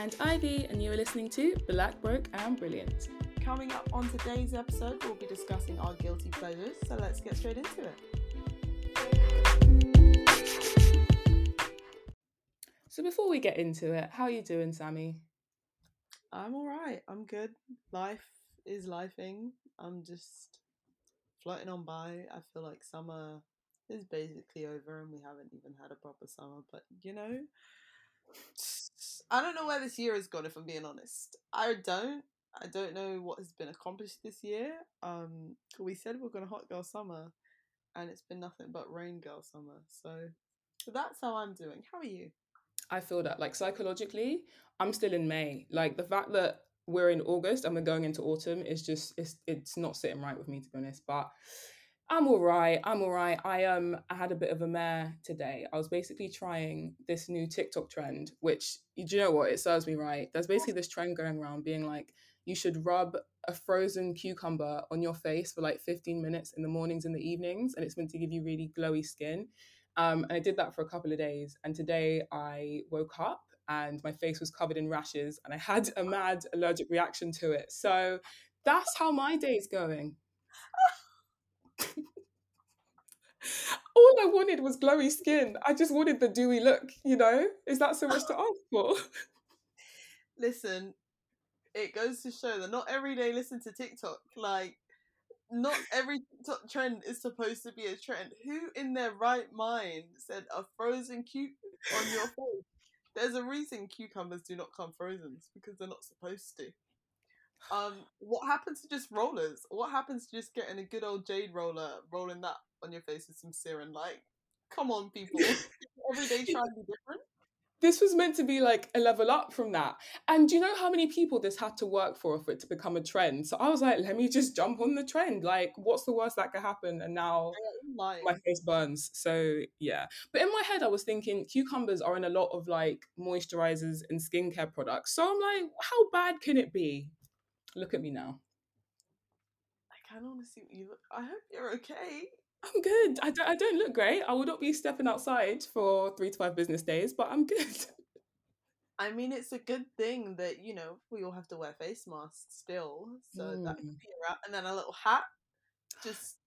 and Ivy, and you are listening to Black, Broke and Brilliant. Coming up on today's episode, we'll be discussing our guilty pleasures, so let's get straight into it. So before we get into it, how are you doing, Sammy? I'm alright, I'm good. Life is lifing. I'm just floating on by. I feel like summer is basically over and we haven't even had a proper summer, but you know, I don't know where this year has gone, if I'm being honest. I don't know what has been accomplished this year. We said we're going to hot girl summer and it's been nothing but rain girl summer. So that's how I'm doing. How are you? I feel that, like, psychologically, I'm still in May. Like, the fact that we're in August and we're going into autumn is just, it's not sitting right with me, to be honest, but I'm all right. I had a bit of a mare today. I was basically trying this new TikTok trend, which, do you know what? It serves me right. There's basically this trend going around being like, you should rub a frozen cucumber on your face for like 15 minutes in the mornings and the evenings, and it's meant to give you really glowy skin. And I did that for a couple of days. And today I woke up and my face was covered in rashes and I had a mad allergic reaction to it. So that's how my day's going. All I wanted was glowy skin. I just wanted the dewy look, you know? Is that so much to ask for? Listen, it goes to show that not every day listen to TikTok. Like, not every TikTok trend is supposed to be a trend. Who in their right mind said a frozen cucumber on your face? There's a reason cucumbers do not come frozen. It's because they're not supposed to. What happens to just rollers? What happens to just getting a good old jade roller, rolling that on your face with some serum? Like, come on, people. Every day trying to be different. This was meant to be like a level up from that. And do you know how many people this had to work for it to become a trend? So I was like, let me just jump on the trend. Like, what's the worst that could happen? And now my face burns. So yeah. But in my head, I was thinking cucumbers are in a lot of like moisturizers and skincare products. So I'm like, how bad can it be? Look at me now. I kind of want to see what you look. I hope you're okay. I'm good. I don't look great. I will not be stepping outside for 3 to 5 business days, but I'm good. I mean, it's a good thing that, you know, we all have to wear face masks still. So that can be around. And then a little hat, just,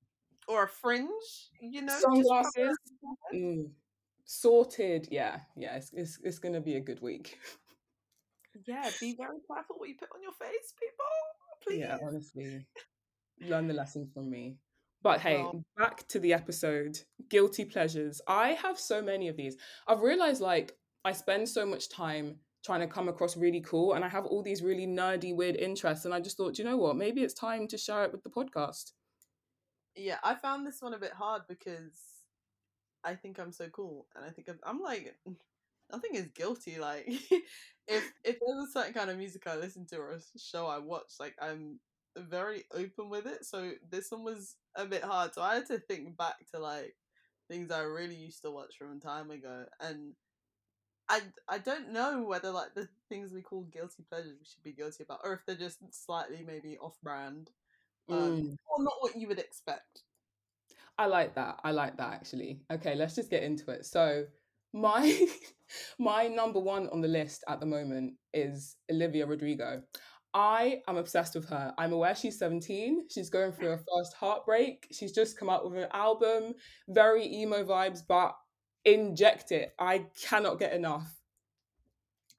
or a fringe, you know. Sunglasses. Sorted. Yeah. It's going to be a good week. Yeah, be very careful what you put on your face, people, please. Yeah, honestly, learn the lesson from me. But hey, back to the episode, guilty pleasures. I have so many of these. I've realised, like, I spend so much time trying to come across really cool, and I have all these really nerdy, weird interests, and I just thought, you know what, maybe it's time to share it with the podcast. Yeah, I found this one a bit hard because I think I'm so cool, and I think I'm like... nothing is guilty. Like, if there's a certain kind of music I listen to or a show I watch, like, I'm very open with it. So this one was a bit hard. So I had to think back to, like, things I really used to watch from a time ago. And I don't know whether, like, the things we call guilty pleasures we should be guilty about, or if they're just slightly maybe off-brand or not what you would expect. I like that, actually. Okay, let's just get into it. So My number one on the list at the moment is Olivia Rodrigo. I am obsessed with her. I'm aware she's 17. She's going through her first heartbreak. She's just come out with an album, very emo vibes, but inject it. I cannot get enough.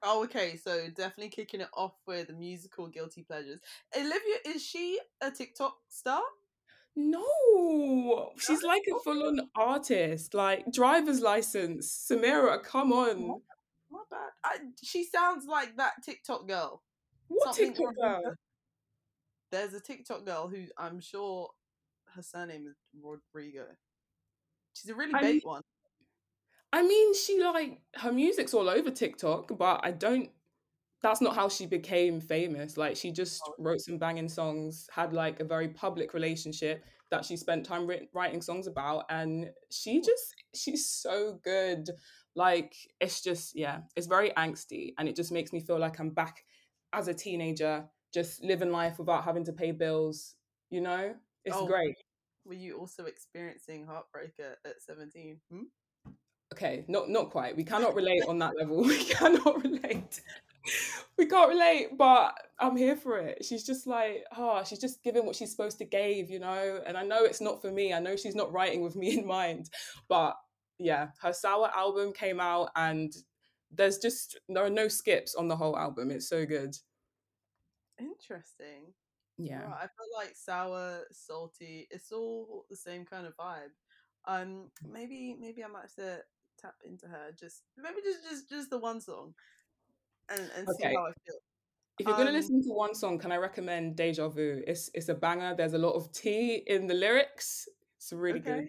Oh, okay. So definitely kicking it off with the musical guilty pleasures. Olivia, is she a TikTok star? No, she's like a full-on artist, like driver's license. Samira, come on. My bad. She sounds like that TikTok girl. What TikTok girl? There's a TikTok girl who, I'm sure her surname is Rodrigo. She's a really big one. I mean, she, like, her music's all over TikTok, but that's not how she became famous. Like, she just wrote some banging songs, had like a very public relationship that she spent time writing songs about. And she's so good. Like, it's just, yeah, it's very angsty. And it just makes me feel like I'm back as a teenager, just living life without having to pay bills, you know? It's great. Were you also experiencing heartbreak at 17? okay, not quite. We cannot relate on that level. We cannot relate. We can't relate, but I'm here for it. She's just like, she's just giving what she's supposed to give, you know? And I know it's not for me. I know she's not writing with me in mind. But yeah, her Sour album came out and there are no skips on the whole album. It's so good. Interesting. Yeah. Wow, I feel like sour, salty, it's all the same kind of vibe. Maybe I might have to tap into her. Just the one song. And okay. See how I feel. If you're going to listen to one song, can I recommend Deja Vu? It's a banger. There's a lot of tea in the lyrics. It's really good.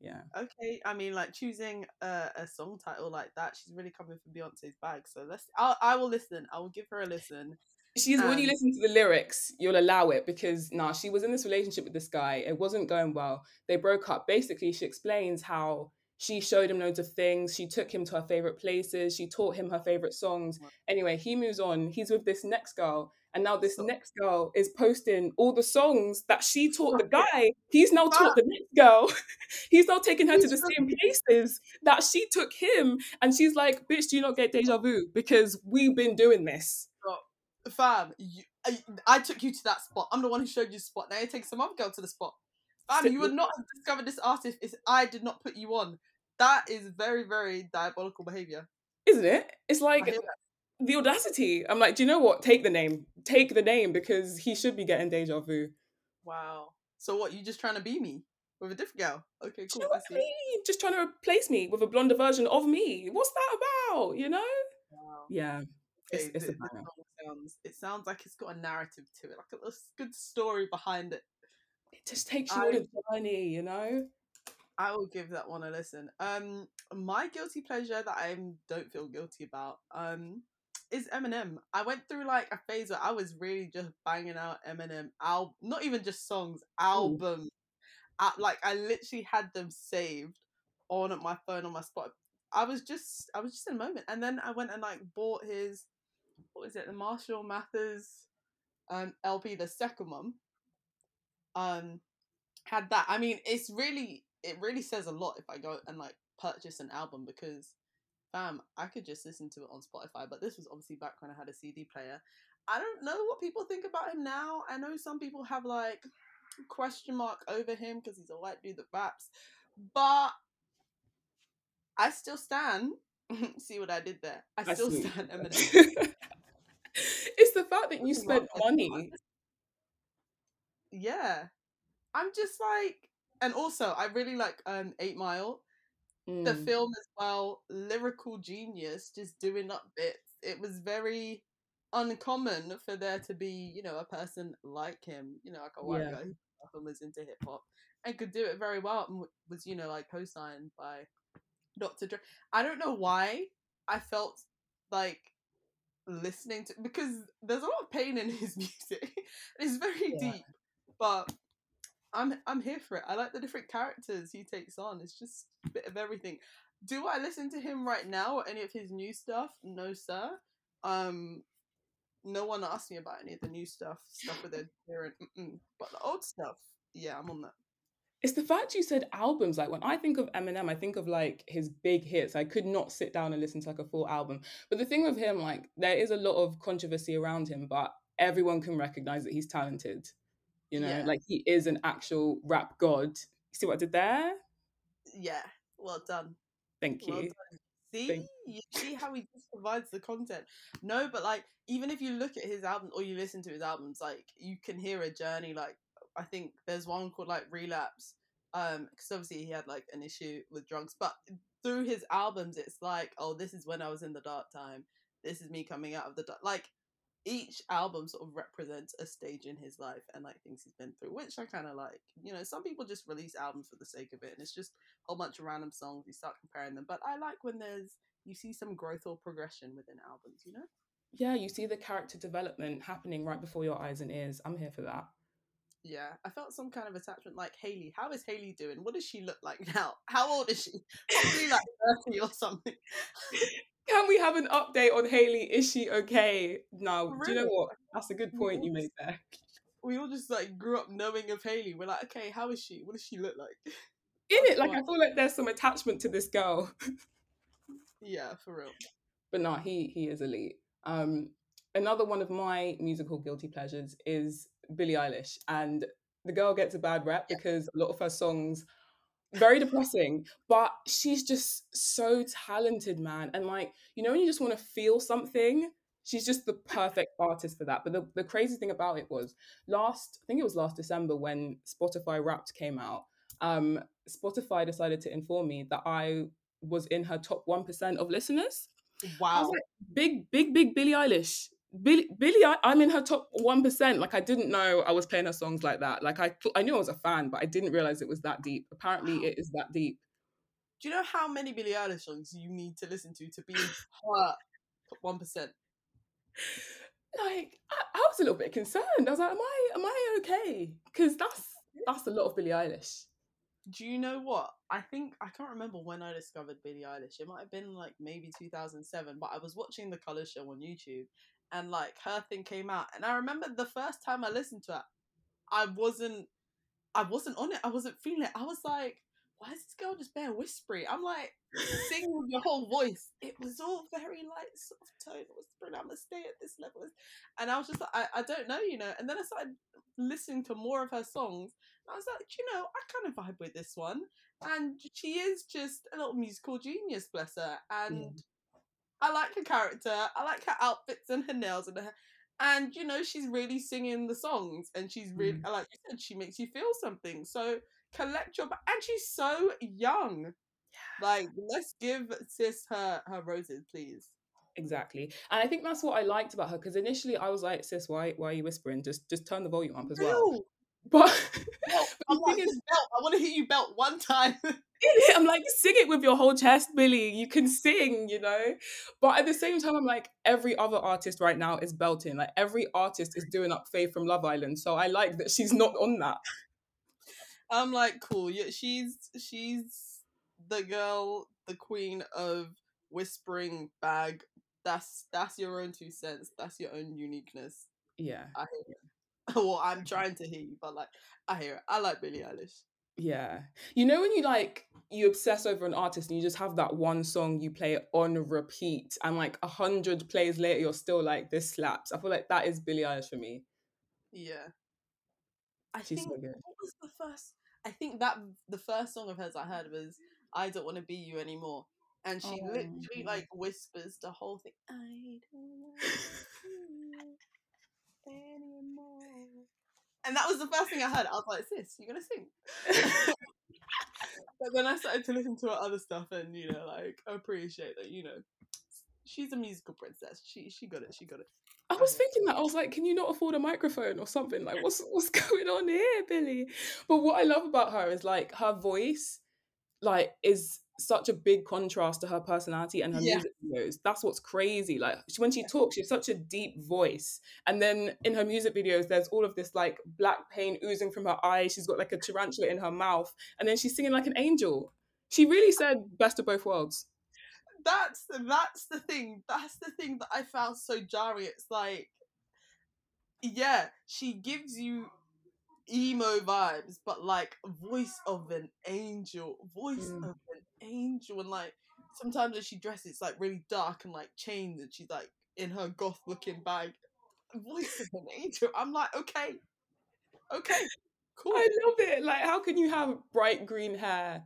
Yeah. Okay. I mean, like, choosing a song title like that, she's really coming from Beyonce's bag. So I will listen. I will give her a listen. When you listen to the lyrics, you'll allow it because she was in this relationship with this guy. It wasn't going well. They broke up. Basically, she explains how she showed him loads of things. She took him to her favorite places. She taught him her favorite songs. Anyway, he moves on. He's with this next girl. And now this next girl is posting all the songs that she taught the guy. He's now taught the next girl. He's now taking her to the same places that she took him. And she's like, bitch, do you not get deja vu? Because we've been doing this. Fam, I took you to that spot. I'm the one who showed you the spot. Now you take some other girl to the spot. Fam, you would not have discovered this artist if I did not put you on. That is very, very diabolical behaviour. Isn't it? It's like the audacity. I'm like, do you know what? Take the name. Take the name because he should be getting deja vu. Wow. So what, you just trying to be me with a different girl? Okay, cool. I see. Just trying to replace me with a blonder version of me. What's that about? You know? Wow. Yeah. It sounds like it's got a narrative to it, like a good story behind it. It just takes you on a journey, you know? I will give that one a listen. My guilty pleasure that I don't feel guilty about is Eminem. I went through like a phase where I was really just banging out Eminem, not even just songs, albums. Like I literally had them saved on my phone, on my Spotify. I was just in a moment, and then I went and like bought his, the Marshall Mathers LP, the second one. Had that. I mean, it really says a lot if I go and like purchase an album because, I could just listen to it on Spotify. But this was obviously back when I had a CD player. I don't know what people think about him now. I know some people have like question mark over him because he's a white dude that raps, but I still stand. See what I did there? I still stand Eminem. It's the fact that you spent money. Yeah. I'm just like, and also I really like 8 Mile, the film as well, lyrical genius, just doing up bits. It was very uncommon for there to be, a person like him, like a white guy who was into hip hop and could do it very well and was, like co-signed by Dr. Dre. I don't know why I felt like listening to, because there's a lot of pain in his music. It's very deep, but I'm here for it. I like the different characters he takes on. It's just a bit of everything. Do I listen to him right now or any of his new stuff? No, sir. No one asked me about any of the new stuff with their parent. But the old stuff, yeah, I'm on that. It's the fact you said albums. Like when I think of Eminem, I think of like his big hits. I could not sit down and listen to like a full album. But the thing with him, like there is a lot of controversy around him, but everyone can recognize that he's talented. Like he is an actual rap god. You see what I did there? Yeah, well done. Thank you. Well done. You see how he just provides the content. No, but like even if you look at his album or you listen to his albums, like you can hear a journey. Like I think there's one called like Relapse, because obviously he had like an issue with drugs, but through his albums it's like, oh, this is when I was in the dark time, this is me coming out of the dark. Like each album sort of represents a stage in his life and like things he's been through, which I kind of like. Some people just release albums for the sake of it and it's just a whole bunch of random songs, you start comparing them, but I like when you see some growth or progression within albums. Yeah, you see the character development happening right before your eyes and ears. I'm here for that. Yeah, I felt some kind of attachment, like Hailey. How is Hailey doing? What does she look like now? How old is she? Probably like 30 or something. Can we have an update on Hailey? Is she okay? No, really? Do you know what? That's a good point you made there. We all just like grew up knowing of Hailey. We're like, okay, how is she? What does she look like? in it. Like, I feel like there's some attachment to this girl. Yeah, for real. But no, he is elite. Another one of my musical guilty pleasures is Billie Eilish. And the girl gets a bad rep because a lot of her songs, very depressing, but she's just so talented, man. And like, you know, when you just want to feel something, she's just the perfect artist for that. But the crazy thing about it was last December when Spotify Wrapped came out, Spotify decided to inform me that I was in her top 1% of listeners. Wow. I was like, big Billie Eilish. I'm in her top 1%. Like, I didn't know I was playing her songs like that. Like, I knew I was a fan, but I didn't realize it was that deep. Apparently, It is that deep. Do you know how many Billie Eilish songs you need to listen to be in her top 1%? Like, I was a little bit concerned. I was like, am I okay? Because that's a lot of Billie Eilish. Do you know what? I can't remember when I discovered Billie Eilish. It might have been like maybe 2007, but I was watching the Colors show on YouTube and like her thing came out. And I remember the first time I listened to it, I wasn't on it. I wasn't feeling it. I was like, why is this girl just bare whispery? I'm like, sing with your whole voice. It was all very like soft tone whispering. I'm gonna stay at this level. And I was just like, I don't know, you know. And then I started listening to more of her songs. And I was like, you know, I kind of vibe with this one. And she is just a little musical genius, bless her. And I like her character. I like her outfits and her nails and her. And, you know, she's really singing the songs. And she's really, like you said, she makes you feel something. So collect your... And she's so young. Yeah. Like, let's give sis her roses, please. Exactly. And I think that's what I liked about her. Because initially I was like, sis, why are you whispering? Just turn the volume up as well. But the thing is, belt. I want to hear you belt one time. I'm like, sing it with your whole chest, Billy. You can sing, you know. But at the same time, I'm like, every other artist right now is belting. Like, every artist is doing up Faye from Love Island. So I like that she's not on that. I'm like, cool. Yeah, she's the girl, the queen of whispering bag. That's your own two cents. That's your own uniqueness. Yeah. I hate it. Well, I'm trying to hear you, but like, I hear it. I like Billie Eilish. Yeah. You know when you like, you obsess over an artist and you just have that one song you play on repeat and like 100 plays later, you're still like, this slaps. I feel like that is Billie Eilish for me. Yeah. The first song of hers I heard was I Don't Want to Be You Anymore. And she literally like whispers the whole thing. I don't want to be you anymore. And that was the first thing I heard. I was like, sis, you're gonna sing. But then I started to listen to her other stuff and, you know, like, appreciate that, you know, she's a musical princess. She got it. I was thinking that. I was like, can you not afford a microphone or something? Like, what's going on here, Billy? But what I love about her is like her voice like is such a big contrast to her personality and her music videos. That's what's crazy. Like, when she talks, she has such a deep voice, and then in her music videos there's all of this like black paint oozing from her eyes. She's got like a tarantula in her mouth, and then she's singing like an angel. She really said best of both worlds. That's the thing that I found so jarring. It's like, yeah, she gives you emo vibes, but like voice of an angel. And like sometimes as she dresses like really dark and like chains, and she's like in her goth looking bag, voice of an angel. I'm like, okay, cool. I love it. Like, how can you have bright green hair,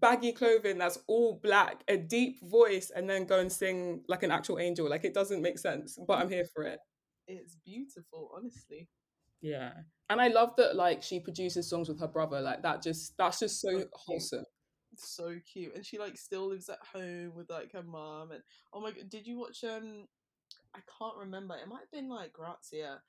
baggy clothing that's all black, a deep voice, and then go and sing like an actual angel? Like, it doesn't make sense, but I'm here for it. It's beautiful, honestly. Yeah. And I love that, like, she produces songs with her brother. Like, that's just so wholesome. So cute. And she, like, still lives at home with, like, her mom. And, oh, my God, did you watch, I can't remember. It might have been, like, Grazia.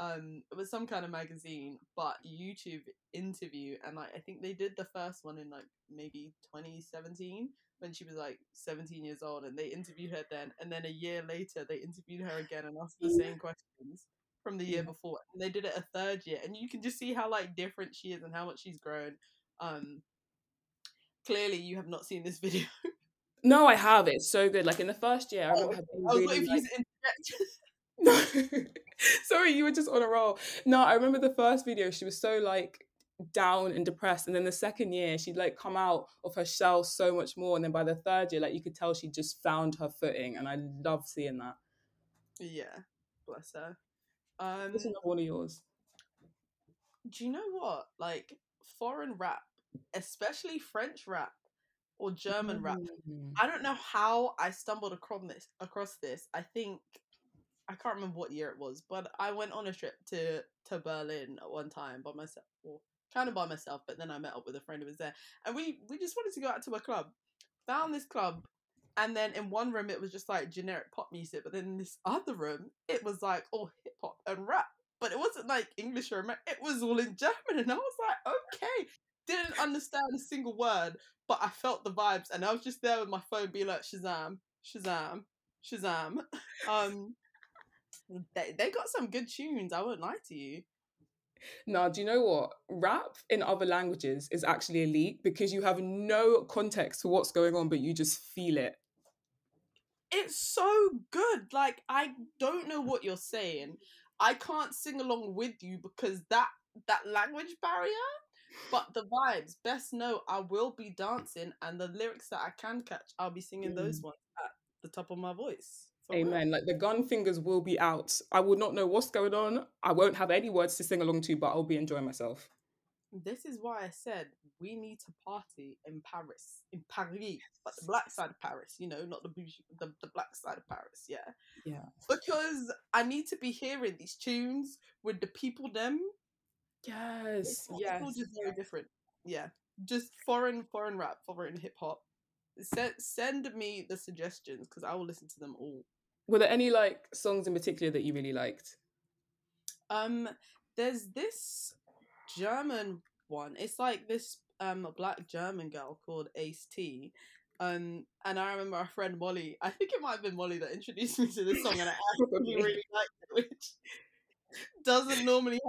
It was some kind of magazine, but YouTube interview. And, like, I think they did the first one in, like, maybe 2017 when she was, like, 17 years old. And they interviewed her then. And then a year later, they interviewed her again and asked the same questions from the year before, and they did it a third year, and you can just see how like different she is and how much she's grown. Clearly you have not seen this video. No, I have. It's so good. Like, in the first year, I remember No, sorry, you were just on a roll. No, I remember the first video, she was so like down and depressed. And then the second year, she'd like come out of her shell so much more. And then by the third year, like you could tell she just found her footing. And I love seeing that. Yeah, bless her. This is one of yours. Do you know what? Like foreign rap, especially French rap or German rap. I don't know how I stumbled across this. I think I can't remember what year it was, but I went on a trip to Berlin at one time by myself, or kind of by myself, but then I met up with a friend who was there, and we just wanted to go out to a club. Found this club, and then in one room it was just like generic pop music, but then in this other room it was like all hip hop and rap, but it wasn't like English or American, it was all in German, and I was like, okay. Didn't understand a single word, but I felt the vibes, and I was just there with my phone being like, Shazam, Shazam, Shazam. They got some good tunes, I won't lie to you. Now, do you know what? Rap in other languages is actually elite because you have no context for what's going on, but you just feel it. It's so good. Like, I don't know what you're saying. I can't sing along with you because that language barrier, but the vibes, best know I will be dancing, and the lyrics that I can catch, I'll be singing those ones at the top of my voice. Amen. Like the gun fingers will be out. I will not know what's going on. I won't have any words to sing along to, but I'll be enjoying myself. This is why I said we need to party in Paris. In Paris. But the black side of Paris, you know, not the bougie, the black side of Paris, yeah. Yeah. Because I need to be hearing these tunes with the people them. Yes. Yes. Just very different. Yeah. Just foreign rap, foreign hip hop. Send me the suggestions because I will listen to them all. Were there any like songs in particular that you really liked? There's this German one. It's like this black German girl called Ace T. And I remember our friend Molly. I think it might have been Molly that introduced me to this song, and I actually really liked it, which doesn't normally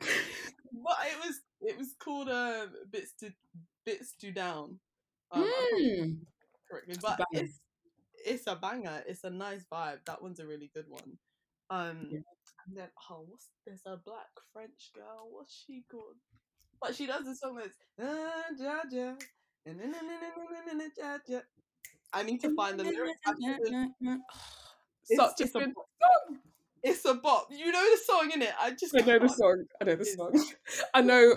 happen. But it was called Bits to Down. Correct me, but it's a banger. It's a nice vibe. That one's a really good one. And then there's a black French girl. What's she called? But she does a song that's I need to find the lyrics. It's a bop. You know the song, innit? I know the song. I know,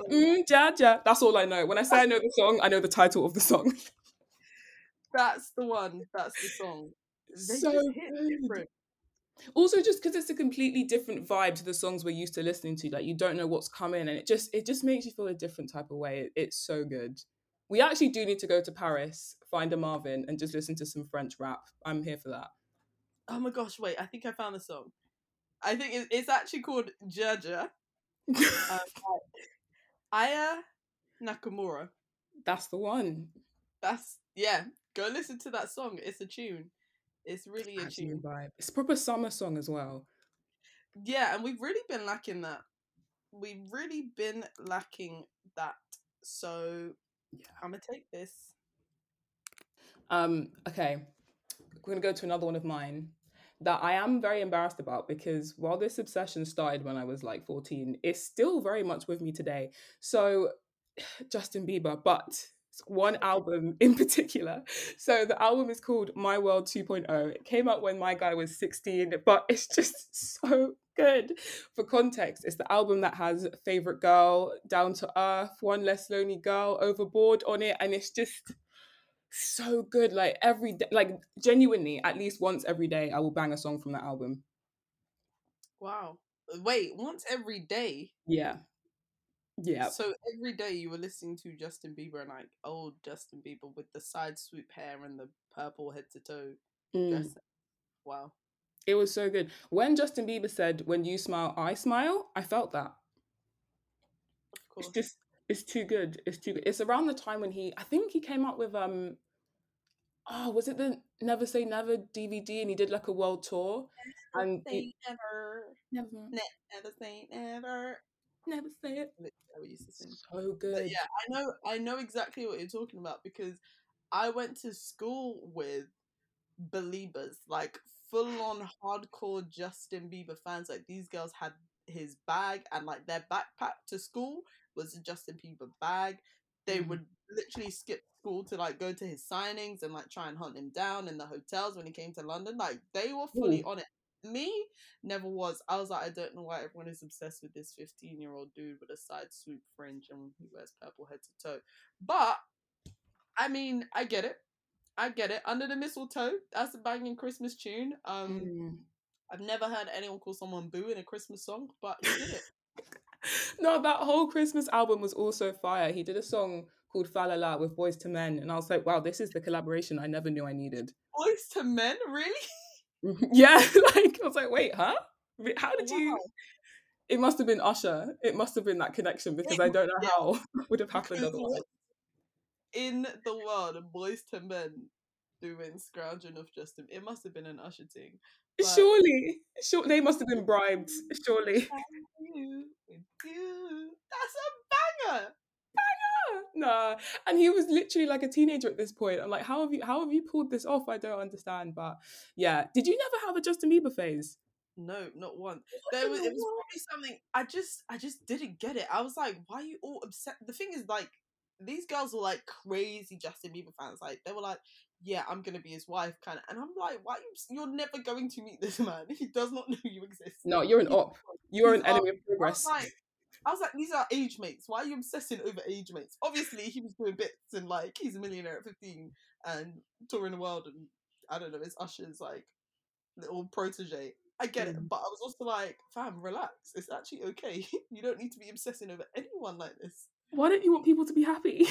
ja, ja. That's all I know. When I say I know the song, I know the title of the song. That's the one. That's the song. They so just hit different. Also, just because it's a completely different vibe to the songs we're used to listening to. Like, you don't know what's coming, and it just makes you feel a different type of way. It's so good. We actually do need to go to Paris, find a Marvin, and just listen to some French rap. I'm here for that. Oh my gosh, wait. I think I found the song. I think it's actually called Jaja. Aya Nakamura. That's the one. Go listen to that song. It's a tune. It's really a tune. Vibe. It's a proper summer song as well. Yeah, and we've really been lacking that. So yeah. I'm going to take this. Okay. We're going to go to another one of mine that I am very embarrassed about, because while this obsession started when I was like 14, it's still very much with me today. So Justin Bieber, but one album in particular. So the album is called My World 2.0. It came out when my guy was 16, but it's just so good. For context, it's the album that has Favorite Girl, Down to Earth, One Less Lonely Girl, Overboard on it, and it's just so good. Like every day, like genuinely at least once every day I will bang a song from that album. Wow, wait, once every day? Yeah So every day you were listening to Justin Bieber, and like old Justin Bieber with the side swoop hair and the purple head to toe dress. Wow, it was so good. When Justin Bieber said, "When you smile, I smile," I felt that. Of course. It's too good. It's around the time when I think he came out with was it the Never Say Never DVD, and he did like a world tour. Never say it. We used to sing. So good. But yeah, I know exactly what you're talking about, because I went to school with believers, like full-on hardcore Justin Bieber fans. Like these girls had his bag and like their backpack to school. was in Justin Bieber's bag. They would literally skip school to like go to his signings and like try and hunt him down in the hotels when he came to London. Like they were fully on it. Me never was. I was like, I don't know why everyone is obsessed with this 15-year-old dude with a side swoop fringe and he wears purple head to toe. But I mean, I get it. I get it. Under the Mistletoe, that's a banging Christmas tune. I've never heard anyone call someone boo in a Christmas song, but he did it. No, that whole Christmas album was also fire. He did a song called Falala with Boys II Men, and I was like, wow, this is the collaboration I never knew I needed. Boys II Men? Really? Yeah, like, I was like, wait, huh? How did you... It must have been Usher. It must have been that connection, because I don't know how it would have happened otherwise. In the world of Boys II Men doing Scrounging of Justin, it must have been an Usher thing. But surely they must have been bribed. Surely. That's a banger. Nah, and he was literally like a teenager at this point. I'm like, how have you pulled this off? I don't understand. But yeah, did you never have a Justin Bieber phase? No, not one. It was probably something I just didn't get it. I was like, why are you all upset? The thing is, like, these girls were like crazy Justin Bieber fans. Like they were like, yeah, I'm gonna be his wife, kind of. And I'm like, why? You're never going to meet this man. He does not know you exist. No, you're an op. You are an enemy of progress. I was like, these are age mates. Why are you obsessing over age mates? Obviously, he was doing bits and like he's a millionaire at 15 and touring the world, and I don't know, it's Usher's like little protege. I get it, but I was also like, fam, relax. It's actually okay. You don't need to be obsessing over anyone like this. Why don't you want people to be happy?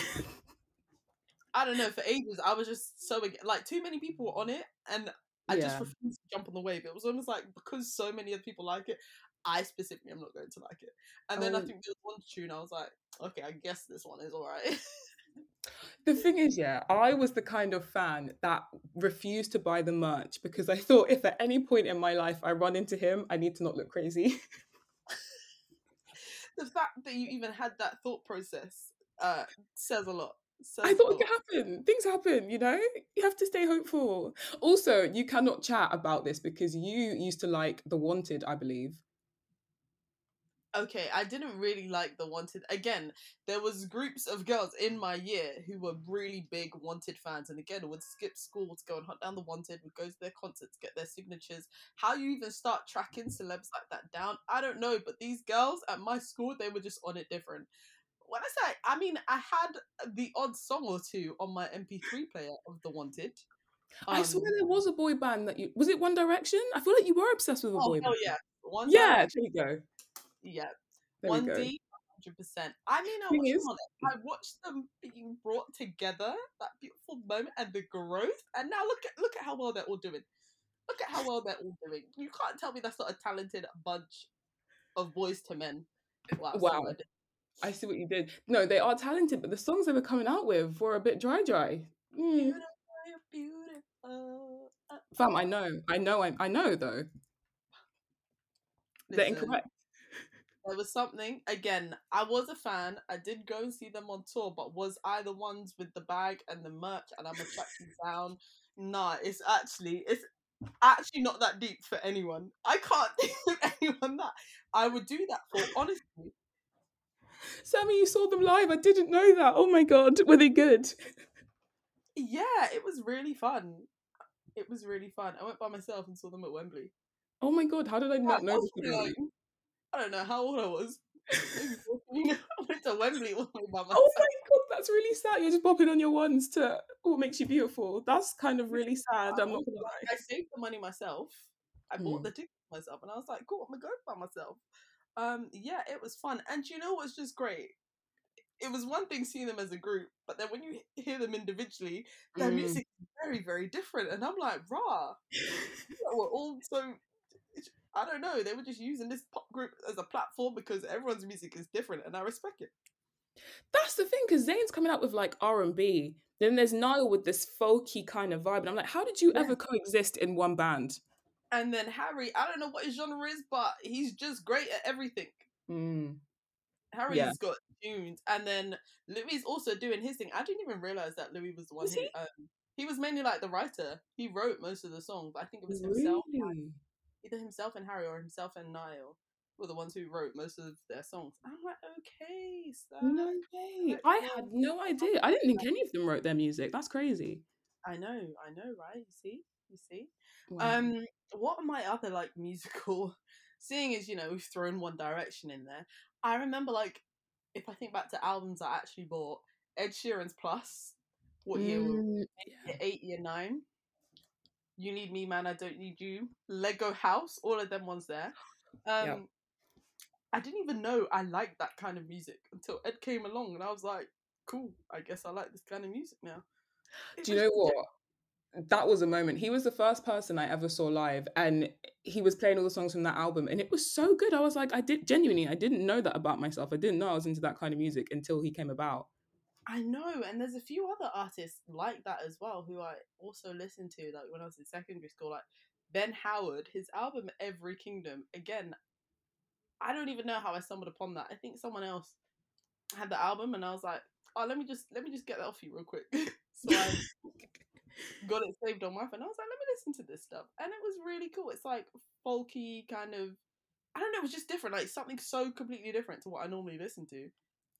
I don't know, for ages I was just so like too many people were on it and I just refused to jump on the wave. It was almost like because so many other people like it, I specifically am not going to like it. And then I think there was one tune I was like, okay, I guess this one is all right. The thing is, I was the kind of fan that refused to buy the merch because I thought if at any point in my life I run into him, I need to not look crazy. The fact that you even had that thought process says a lot. I thought it could happen. Things happen, you know? You have to stay hopeful. Also, you cannot chat about this because you used to like The Wanted, I believe. Okay, I didn't really like The Wanted. Again, there was groups of girls in my year who were really big Wanted fans. And again, would skip school to go and hunt down The Wanted, would go to their concerts, get their signatures. How you even start tracking celebs like that down, I don't know. But these girls at my school, they were just on it different. When I say, I mean, I had the odd song or two on my MP3 player of The Wanted. I swear there was a boy band that was it One Direction? I feel like you were obsessed with a boy band. Oh, yeah. One Direction. There you go. Yeah. 1D, 100%. I mean, I watched them being brought together, that beautiful moment and the growth. And now look at how well they're all doing. Look at how well they're all doing. You can't tell me that's not a talented bunch of Boys to Men. Wow. I see what you did. No, they are talented, but the songs they were coming out with were a bit dry. Beautiful. Fam, I know though. They're incorrect. There was something, again, I was a fan. I did go and see them on tour, but was I the ones with the bag and the merch and I'm attracting down? Nah, it's actually not that deep for anyone. I can't think of anyone that I would do that for, honestly. Sammy, you saw them live. I didn't know that. Oh my God, were they good? Yeah, it was really fun. It was really fun. I went by myself and saw them at Wembley. Oh my God, how did I not know this? Like, I don't know how old I was. I went to Wembley all by myself. Oh my God, that's really sad. You're just bopping on your ones to What Makes You Beautiful. That's kind of really sad. I'm not gonna lie. I saved the money myself. I bought the ticket myself, and I was like, cool, I'm gonna go by myself. It was fun. And you know what's just great? It was one thing seeing them as a group, but then when you hear them individually, their music is very, very different. And I'm like, rah. We're all so, I don't know, they were just using this pop group as a platform because everyone's music is different and I respect it. That's the thing, because Zayn's coming out with like R&B, then there's Niall with this folky kind of vibe, and I'm like, how did you ever coexist in one band? And then Harry, I don't know what his genre is, but he's just great at everything. Harry's got tunes. And then Louis also doing his thing. I didn't even realise that Louis was the one who... he was mainly like the writer. He wrote most of the songs. I think it was himself. Either himself and Harry or himself and Niall. were the ones who wrote most of their songs. I'm like, okay, so no way. I had no idea. I didn't think any of them wrote their music. That's crazy. I know, right? You see. Wow. What are my other like musical? Seeing as, you know, we've thrown One Direction in there. I remember, like, if I think back to albums I actually bought, Ed Sheeran's Plus. What year? Year 8, year 9. You Need Me Man, I Don't Need You. Lego House. All of them ones there. Yep. I didn't even know I liked that kind of music until Ed came along, and I was like, cool, I guess I like this kind of music now. Do you know what? That was a moment. He was the first person I ever saw live, and he was playing all the songs from that album, and it was so good. I was like, I didn't know that about myself. I didn't know I was into that kind of music until he came about. I know, and there's a few other artists like that as well who I also listened to, like when I was in secondary school, like Ben Howard, his album Every Kingdom. Again, I don't even know how I stumbled upon that. I think someone else had the album, and I was like, oh, let me just get that off you real quick. So I got it saved on my phone. I was like, let me listen to this stuff, and it was really cool. It's like folky kind of, I don't know, it was just different, like something so completely different to what I normally listen to.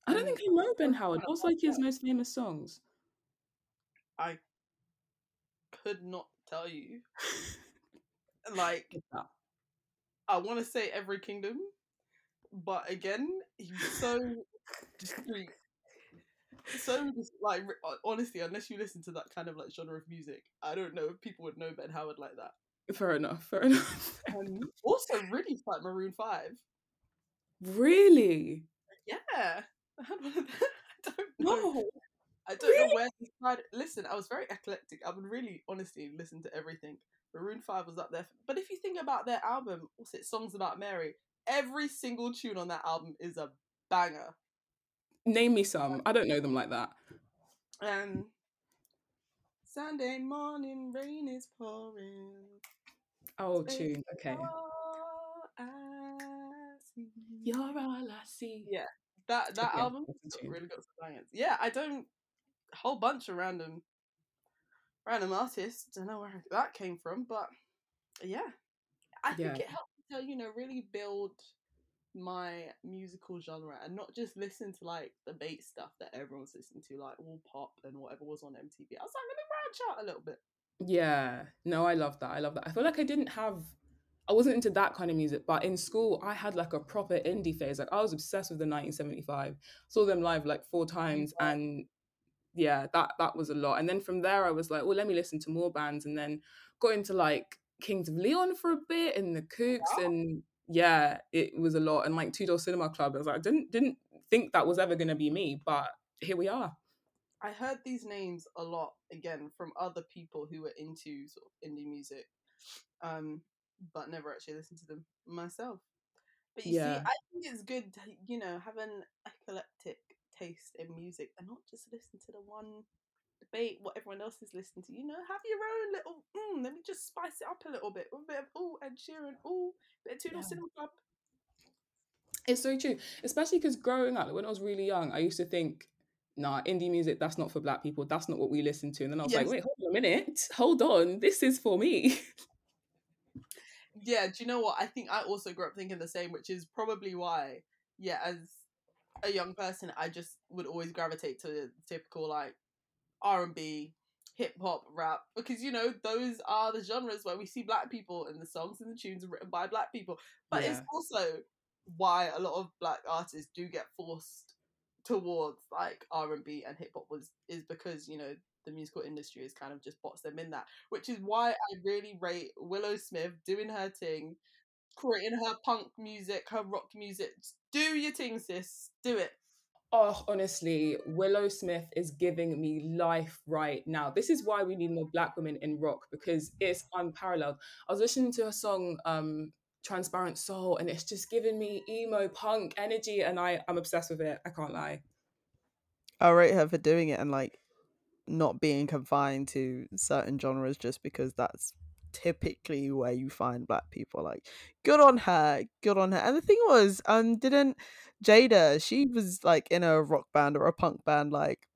I don't think I know Ben Howard. What's like his most famous songs? I could not tell you. Like, I want to say Every Kingdom, but again, he's so discreet. So, like, honestly, unless you listen to that kind of, like, genre of music, I don't know if people would know Ben Howard like that. Fair enough. Also, really like Maroon 5. Really? Yeah. I had one of that. I don't know where this side. Listen, I was very eclectic. I would really, honestly, listen to everything. Maroon 5 was up there. But if you think about their album, what's it? Songs About Mary. Every single tune on that album is a banger. Name me some. I don't know them like that. Sunday morning, rain is pouring. Oh, tune. Okay. You're all I see. Yeah, that okay, album really got some science. Yeah, I don't whole bunch of random artists. Don't know where that came from, but yeah, I think it helped to, you know, really build my musical genre and not just listen to like the bait stuff that everyone's listening to, like all pop and whatever was on MTV. I was like, let me branch out a little bit. Yeah, no, I love that. I feel like I wasn't into that kind of music, but in school I had like a proper indie phase. Like I was obsessed with the 1975. Saw them live like 4 times, and yeah, that was a lot. And then from there I was like, well, let me listen to more bands, and then got into like Kings of Leon for a bit and the Kooks, and yeah, it was a lot. And like Two Door Cinema Club, I was like, I didn't think that was ever gonna be me, but here we are. I heard these names a lot again from other people who were into sort of indie music. But never actually listened to them myself. But you see, I think it's good to, you know, have an eclectic taste in music and not just listen to the one debate, what everyone else is listening to. You know, have your own little, let me just spice it up a little bit. With a bit of, Ed Sheeran, bit of Two Door Cinema Club. It's so true. Especially because growing up, when I was really young, I used to think, nah, indie music, that's not for black people. That's not what we listen to. And then I was like, wait, hold on a minute. This is for me. Yeah, do you know what? I think I also grew up thinking the same, which is probably why, yeah, as a young person, I just would always gravitate to the typical, like, R&B, hip-hop, rap, because, you know, those are the genres where we see black people, and the songs and the tunes are written by black people. But it's also why a lot of black artists do get forced towards, like, R&B and hip-hop is because, you know, the musical industry is kind of just bots them in that, which is why I really rate Willow Smith doing her thing, creating her punk music, her rock music. Do your thing, sis. Do it. Oh, honestly, Willow Smith is giving me life right now. This is why we need more black women in rock, because it's unparalleled. I was listening to her song, Transparent Soul, and it's just giving me emo punk energy, and I'm obsessed with it. I can't lie. I rate her for doing it and like not being confined to certain genres just because that's typically where you find black people. Like, good on her. And the thing was, didn't Jada, she was like in a rock band or a punk band like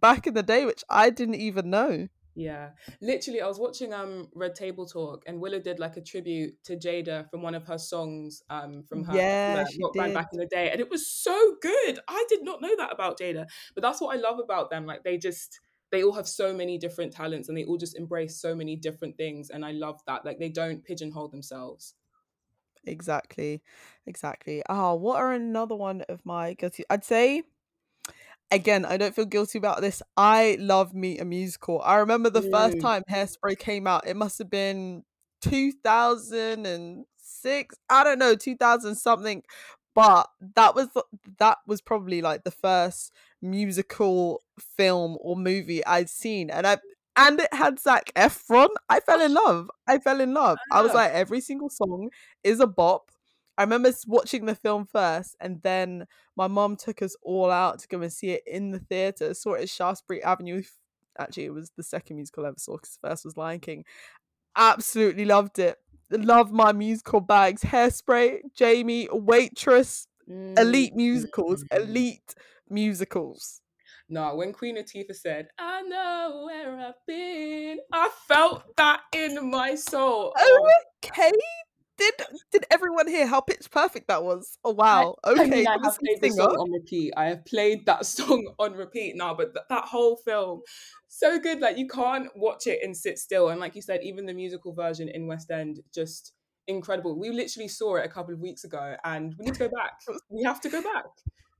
back in the day, which I didn't even know. Yeah, literally, I was watching Red Table Talk, and Willow did like a tribute to Jada from one of her songs, from her rock band back in the day, and it was so good. I did not know that about Jada, but that's what I love about them. Like they all have so many different talents, and they all just embrace so many different things, and I love that. Like they don't pigeonhole themselves. Exactly. Oh, what are another one of my guilty? I'd say. Again, I don't feel guilty about this. I love me a musical. I remember the first time Hairspray came out. It must have been 2006. I don't know, 2000 something. But that was probably like the first musical film or movie I'd seen. And it had Zac Efron. I fell in love. I was like, every single song is a bop. I remember watching the film first, and then my mum took us all out to go and see it in the theatre. Saw it at Shaftesbury Avenue. Actually, it was the second musical I ever saw because the first was Lion King. Absolutely loved it. Love my musical bags. Hairspray, Jamie, Waitress, elite musicals. Nah, when Queen Latifah said, "I know where I've been," I felt that in my soul. Okay. Did everyone hear how pitch perfect that was? Oh wow! Okay, I mean, I have played the song on repeat. I have played that song on repeat now. But that whole film, so good. Like you can't watch it and sit still. And like you said, even the musical version in West End, just incredible. We literally saw it a couple of weeks ago, and we need to go back. We have to go back.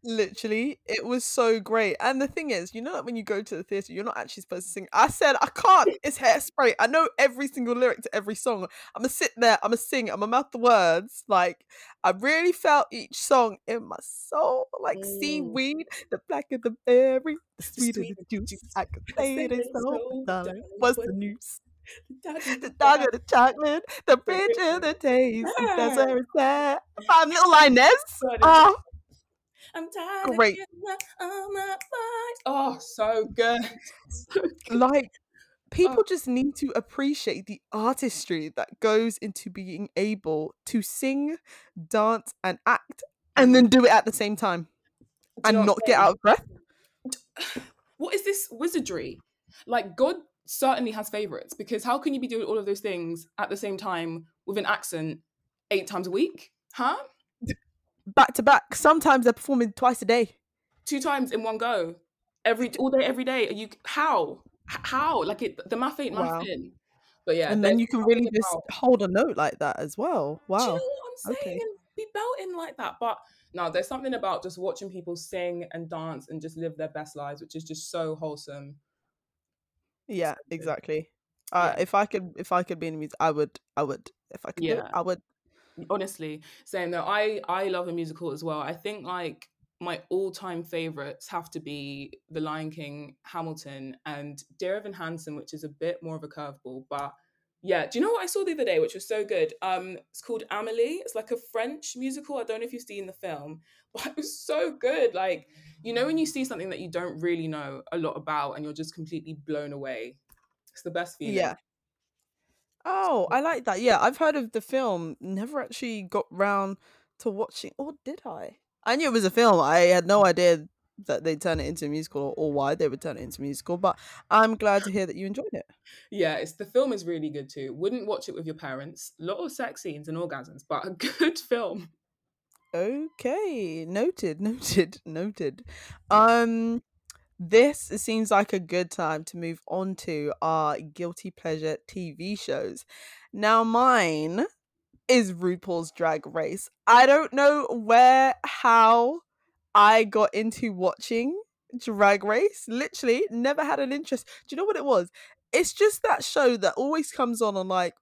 Literally, it was so great. And the thing is, you know that when you go to the theatre, you're not actually supposed to sing. I said, I can't. It's Hairspray. I know every single lyric to every song. I'm going to sit there. I'm going to sing. I'm going to mouth the words. Like, I really felt each song in my soul. Like seaweed, the black of the berry, the sweet of the juice. I could say it is so done. What's the news? The dog of the chocolate, the bridge of the taste. That's where it's at. I'm Little Lioness. Oh. I'm tired. Great. Oh, so good. Like, people just need to appreciate the artistry that goes into being able to sing, dance, and act, and then do it at the same time, and not get out of breath. What is this wizardry? Like, God certainly has favorites, because how can you be doing all of those things at the same time with an accent 8 times a week? Huh? Back to back. Sometimes they're performing twice a day, 2 times in one go, all day every day. Are you how like it? The math ain't nothing. But yeah, and then you can really just hold a note like that as well. Wow. Do you know what I'm saying? Okay. Be belting like that. But no, there's something about just watching people sing and dance and just live their best lives, which is just so wholesome. Yeah, exactly. Yeah. If I could be in music, I would. If I could, do it, I would. Honestly, saying that I love a musical as well. I think like my all-time favorites have to be The Lion King, Hamilton, and Dear Evan Hansen, which is a bit more of a curveball. But yeah, do you know what I saw the other day, which was so good? It's called Amélie. It's like a French musical. I don't know if you've seen the film, but it was so good. Like, you know, when you see something that you don't really know a lot about and you're just completely blown away, it's the best feeling. Yeah. Oh, I like that. Yeah, I've heard of the film. Never actually got round to watching, or did I? I knew it was a film. I had no idea that they'd turn it into a musical, or why they would turn it into a musical, but I'm glad to hear that you enjoyed it. Yeah, the film is really good too. Wouldn't watch it with your parents. A lot of sex scenes and orgasms, but a good film. Okay, noted. This seems like a good time to move on to our guilty pleasure TV shows. Now, mine is RuPaul's Drag Race. I don't know how I got into watching Drag Race. Literally, never had an interest. Do you know what it was? It's just that show that always comes on like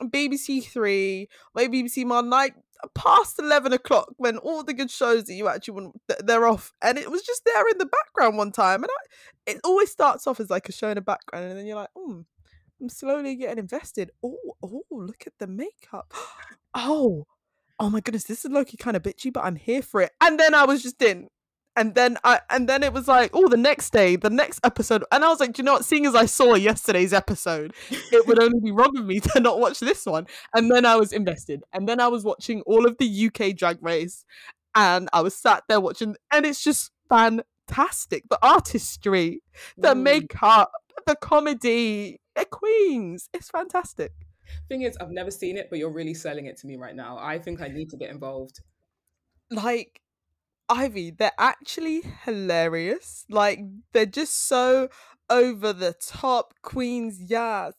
BBC Three, maybe BBC One, like past 11 o'clock when all the good shows that you actually want, they're off, and it was just there in the background one time, and it always starts off as like a show in the background, and then you're like, I'm slowly getting invested. Oh, look at the makeup. Oh my goodness, this is low-key kind of bitchy, but I'm here for it. And then I was just in, and then it was like, the next day, the next episode, and I was like, do you know what, seeing as I saw yesterday's episode, it would only be wrong of me to not watch this one. And then I was invested, and then I was watching all of the UK Drag Race, and I was sat there watching, and it's just fantastic. The artistry, the makeup, the comedy. They're queens. It's fantastic. Thing is, I've never seen it, but you're really selling it to me right now. I think I need to get involved. Like, Ivy, they're actually hilarious. Like, they're just so over the top. Queens, yeah.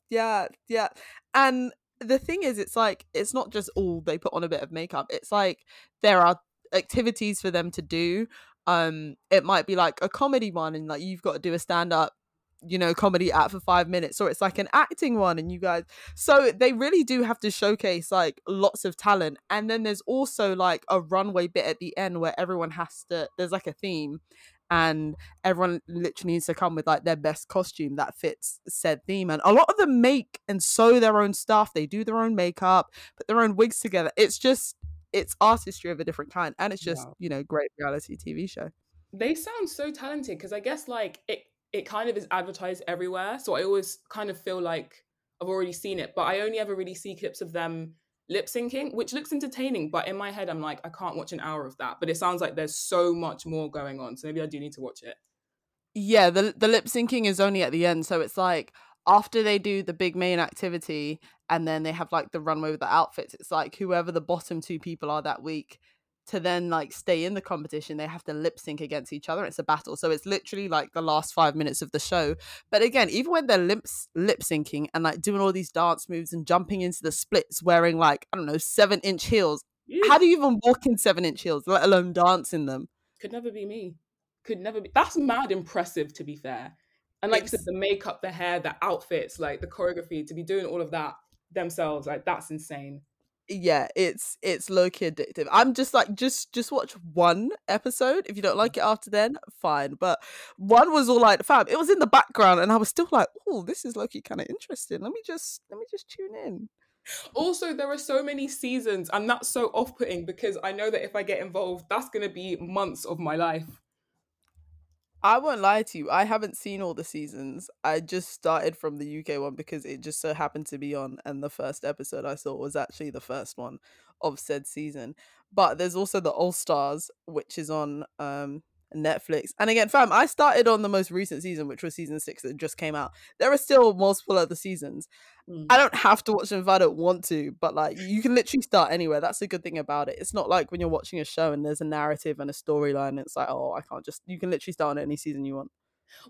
And the thing is, it's like, it's not just all they put on a bit of makeup. It's like there are activities for them to do. It might be like a comedy one, and like you've got to do a stand-up, you know, comedy act for 5 minutes, or it's like an acting one, and you guys, so they really do have to showcase like lots of talent. And then there's also like a runway bit at the end where everyone has to, there's like a theme, and everyone literally needs to come with like their best costume that fits said theme. And a lot of them make and sew their own stuff, they do their own makeup, put their own wigs together. It's just, it's artistry of a different kind, and it's just, you know, great reality TV show. They sound so talented, because I guess like it kind of is advertised everywhere, so I always kind of feel like I've already seen it, but I only ever really see clips of them lip syncing, which looks entertaining, but in my head I'm like, I can't watch an hour of that. But it sounds like there's so much more going on, so maybe I do need to watch it. Yeah, the lip syncing is only at the end, so it's like after they do the big main activity and then they have like the runway with the outfits, it's like whoever the bottom two people are that week to then like stay in the competition, they have to lip sync against each other. It's a battle. So it's literally like the last 5 minutes of the show. But again, even when they're lip syncing and like doing all these dance moves and jumping into the splits wearing like, I don't know, 7-inch heels. Yeah. How do you even walk in 7-inch heels, let alone dance in them? Could never be me. Could never be. That's mad impressive, to be fair. And like you said, the makeup, the hair, the outfits, like the choreography, to be doing all of that themselves, like that's insane. Yeah, it's low-key addictive. I'm just like, just watch one episode. If you don't like it after then, fine. But one was all like, fam, it was in the background and I was still like, oh, this is low-key kind of interesting. Let me just tune in. Also, there are so many seasons, and that's so off-putting, because I know that if I get involved, that's going to be months of my life. I won't lie to you, I haven't seen all the seasons. I just started from the UK one because it just so happened to be on, and the first episode I saw was actually the first one of said season. But there's also the All Stars, which is on Netflix. And again, fam, I started on the most recent season, which was season 6 that just came out. There are still multiple other seasons. I don't have to watch them if I don't want to, but like you can literally start anywhere. That's the good thing about it. It's not like when you're watching a show and there's a narrative and a storyline, it's like, oh, I can't just, you can literally start on any season you want.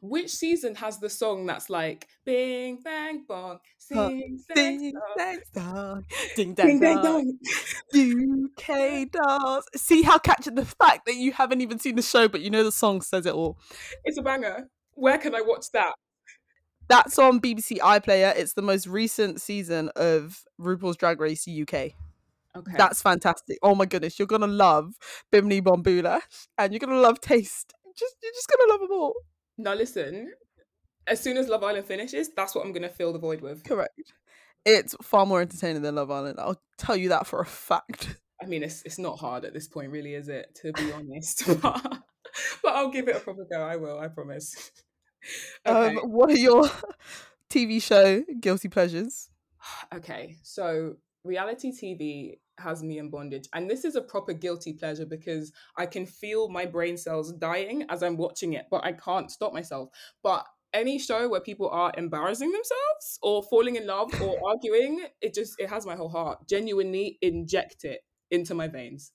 Which season has the song that's like bing bang bong, sing ding dang dong, ding dang dong, UK dolls? See how catching the fact that you haven't even seen the show, but you know the song says it all. It's a banger. Where can I watch that? That's on BBC iPlayer. It's the most recent season of RuPaul's Drag Race UK. Okay. That's fantastic. Oh my goodness, you're gonna love Bimini Bambula and you're gonna love Tayce. You're just gonna love them all. Now listen, as soon as Love Island finishes, that's what I'm going to fill the void with. Correct. It's far more entertaining than Love Island. I'll tell you that for a fact. I mean, it's not hard at this point, really, is it? To be honest. But I'll give it a proper go. I will, I promise. Okay. What are your TV show guilty pleasures? Okay, so reality TV has me in bondage, and this is a proper guilty pleasure because I can feel my brain cells dying as I'm watching it, but I can't stop myself. But any show where people are embarrassing themselves or falling in love or arguing, it has my whole heart. Genuinely inject it into my veins.